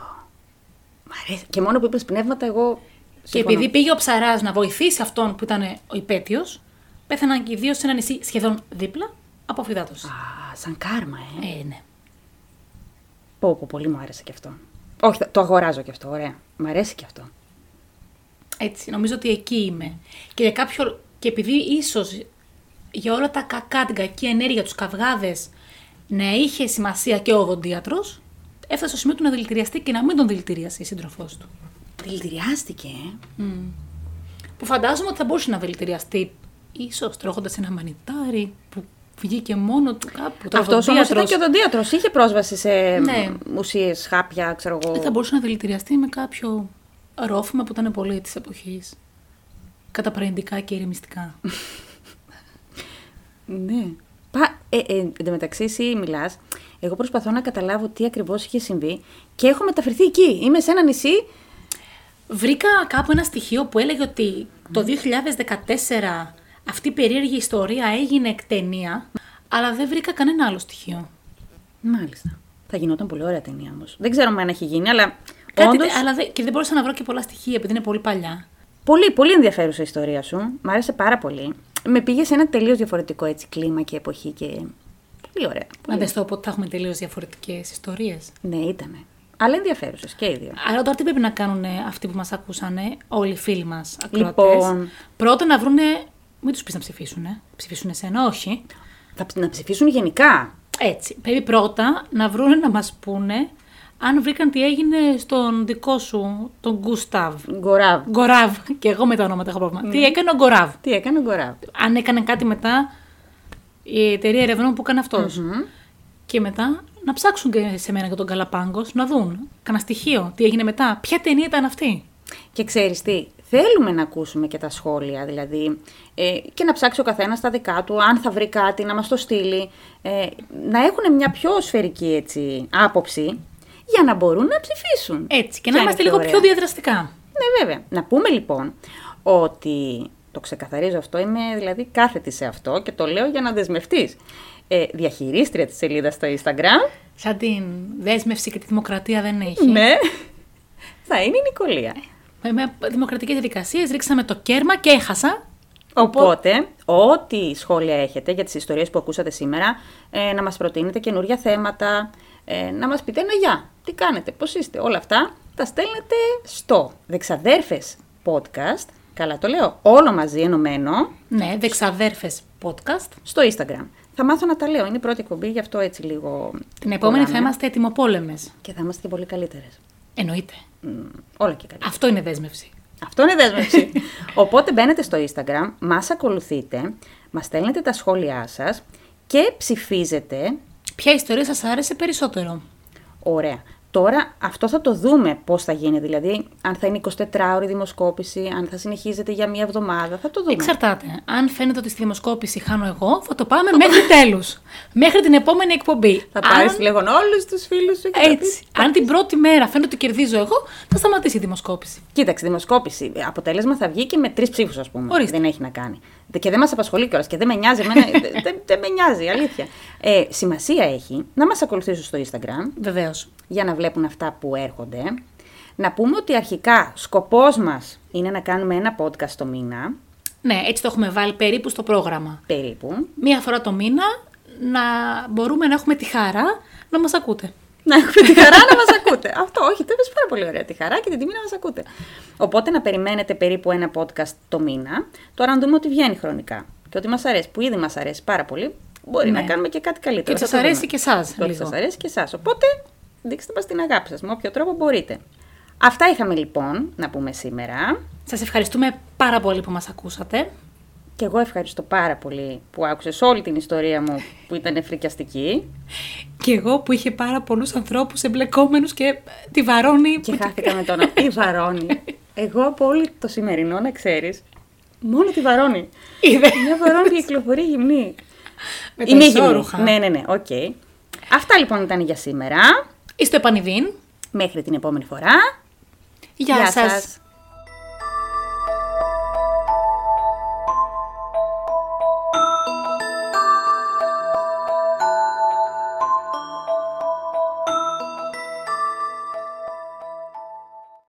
Μ' αρέσει. Και μόνο που είπες πνεύματα, εγώ. Και επειδή πήγε ο ψαράς να βοηθήσει αυτόν που ήταν ο υπέτειος, πέθαναν και οι δύο σε ένα νησί σχεδόν δίπλα από αφυδάτωση. Α, σαν κάρμα, ναι. Πω, πολύ μου άρεσε και αυτό. Όχι, το αγοράζω και αυτό, ωραία. Μ' αρέσει και αυτό. Έτσι, νομίζω ότι εκεί είμαι. Και, για κάποιο, και επειδή ίσως για όλα τα κακά, την κακή ενέργεια, τους καυγάδες, να είχε σημασία και ο οδοντίατρος, έφτασε στο σημείο του να δηλητηριαστεί και να μην τον δηλητηρίασε η σύντροφός του. Δηλητηριάστηκε. Που φαντάζομαι ότι θα μπορούσε να δηλητηριαστεί, ίσως τρώγοντας ένα μανιτάρι που βγήκε μόνο του κάπου. Αυτός όμως ήταν και ο οδοντίατρος. Είχε πρόσβαση σε ουσίες, χάπια, ξέρω εγώ. Θα μπορούσε να δηλητηριαστεί με κάποιο ρόφημα που ήταν πολύ της εποχής. Καταπραγεντικά και ηρεμιστικά. Ναι. Εν τω μεταξύ, εσύ μιλάς. Εγώ προσπαθώ να καταλάβω τι ακριβώς είχε συμβεί και έχω μεταφερθεί εκεί. Είμαι σε ένα νησί. Βρήκα κάπου ένα στοιχείο που έλεγε ότι το 2014 αυτή η περίεργη ιστορία έγινε εκ ταινία, αλλά δεν βρήκα κανένα άλλο στοιχείο. Μάλιστα. Θα γινόταν πολύ ωραία ταινία όμως. Δεν ξέρω αν έχει γίνει, αλλά. Όντως. Και δεν μπορούσα να βρω και πολλά στοιχεία, επειδή είναι πολύ παλιά. Πολύ, πολύ ενδιαφέρουσα η ιστορία σου. Μ' άρεσε πάρα πολύ. Με πήγε σε ένα τελείως διαφορετικό έτσι, κλίμα και εποχή και. Πολύ ωραία. Να δες το ότι θα έχουμε τελείως διαφορετικές ιστορίες. Ναι, ήτανε. Αλλά ενδιαφέρουσες και οι δύο. Άρα τώρα τι πρέπει να κάνουν αυτοί που μας ακούσανε, όλοι οι φίλοι μας ακροατές. Λοιπόν. Πρώτα να βρούνε. Μην τους πεις να ψηφίσουν. Ψηφίσουν εσένα, όχι. Να ψηφίσουν γενικά. Έτσι. Πρέπει πρώτα να βρούνε να μας πούνε αν βρήκαν τι έγινε στον δικό σου, τον Γκουστάβ. Γκοράβ. Και εγώ με τα ονόματα έχω πρόβλημα. Mm. Τι έκανε ο Γκοράβ. Αν έκανε κάτι μετά η εταιρεία ερευνών που έκανε αυτός. Mm-hmm. Και μετά. Να ψάξουν και σε μένα και τον Γκαλαπάγκος, να δουν κανένα στοιχείο, τι έγινε μετά, ποια ταινία ήταν αυτή. Και ξέρεις τι, θέλουμε να ακούσουμε και τα σχόλια, δηλαδή, και να ψάξει ο καθένας τα δικά του, αν θα βρει κάτι, να μας το στείλει, να έχουν μια πιο σφαιρική έτσι, άποψη, για να μπορούν να ψηφίσουν. Έτσι, και να είμαστε λίγο πιο διαδραστικά. Ναι, βέβαια. Να πούμε λοιπόν ότι, το ξεκαθαρίζω αυτό, είμαι δηλαδή κάθετη σε αυτό και το λέω για να δεσμευτείς. Διαχειρίστρια της σελίδας στο Instagram. Σαν την δέσμευση και τη δημοκρατία δεν έχει. Ναι, θα είναι η Νικολία. Με δημοκρατικές διαδικασίες ρίξαμε το κέρμα και έχασα. Οπότε, ό,τι σχόλια έχετε για τις ιστορίες που ακούσατε σήμερα, να μας προτείνετε καινούργια θέματα, να μας πείτε ένα γεια, τι κάνετε, πώς είστε, όλα αυτά, τα στέλνετε στο Δεξαδέρφες Podcast, καλά το λέω, όλο μαζί ενωμένο. Ναι, Δεξαδέρφες Podcast. Στο Instagram. Θα μάθω να τα λέω. Είναι η πρώτη εκπομπή, γι' αυτό έτσι λίγο. Την επόμενη θα είμαστε ετοιμοπόλεμες. Και θα είμαστε και πολύ καλύτερες. Εννοείται. Όλα και καλύτερα. Αυτό είναι δέσμευση. Οπότε μπαίνετε στο Instagram, μας ακολουθείτε, μας στέλνετε τα σχόλιά σας και ψηφίζετε. Ποια ιστορία σας άρεσε περισσότερο. Ωραία. Τώρα αυτό θα το δούμε πώς θα γίνει, δηλαδή αν θα είναι 24ωρη δημοσκόπηση, αν θα συνεχίζεται για μία εβδομάδα, θα το δούμε. Εξαρτάται. Αν φαίνεται ότι στη δημοσκόπηση χάνω εγώ, θα το πάμε μέχρι τέλους. Μέχρι την επόμενη εκπομπή. Θα πάρεις τηλέφωνο όλους τους φίλους σου και έτσι. Αν την πρώτη μέρα φαίνεται ότι κερδίζω εγώ, θα σταματήσει η δημοσκόπηση. Κοίταξε, δημοσκόπηση. Αποτέλεσμα θα βγει και με 3 ψήφους, ας πούμε. Ορίστε. Δεν έχει να κάνει. Και δεν μας απασχολεί κιόλας και δεν με νοιάζει. Δεν με νοιάζει, αλήθεια. Σημασία έχει να μας ακολουθήσουν στο Instagram. Βεβαίως. Για να βλέπουν αυτά που έρχονται. Να πούμε ότι αρχικά σκοπός μας είναι να κάνουμε 1 podcast το μήνα. Ναι, έτσι το έχουμε βάλει περίπου στο πρόγραμμα. Περίπου. 1 φορά το μήνα να μπορούμε να έχουμε τη χαρά να μας ακούτε. Να έχουμε τη χαρά να μας ακούτε. Αυτό, όχι, το είπες πάρα πολύ ωραία. Τη χαρά και την τιμή να μας ακούτε. Οπότε να περιμένετε περίπου 1 podcast το μήνα. Τώρα, αν δούμε ότι βγαίνει χρονικά και ότι μας αρέσει, που ήδη μας αρέσει πάρα πολύ, μπορεί να κάνουμε και κάτι καλύτερο. Και σας αρέσει και εσάς. Σας αρέσει και εσάς. Οπότε δείξτε μας την αγάπη σας με όποιο τρόπο μπορείτε. Αυτά είχαμε λοιπόν να πούμε σήμερα. Σας ευχαριστούμε πάρα πολύ που μας ακούσατε. Και εγώ ευχαριστώ πάρα πολύ που άκουσες όλη την ιστορία μου που ήταν φρικιαστική. Και εγώ που είχε πάρα πολλούς ανθρώπους εμπλεκόμενους και τη βαρώνει. Και χάθηκα με τον «τη βαρώνει». Εγώ από όλο το σημερινό, να ξέρεις, μόνο τη βαρώνει. Μια βαρώνει και κυκλοφορεί γυμνή. Με τα ισόρουχα. Ναι, οκ. Okay. Αυτά λοιπόν ήταν για σήμερα. Είστε επανειδήν. Μέχρι την επόμενη φορά. Γεια σας.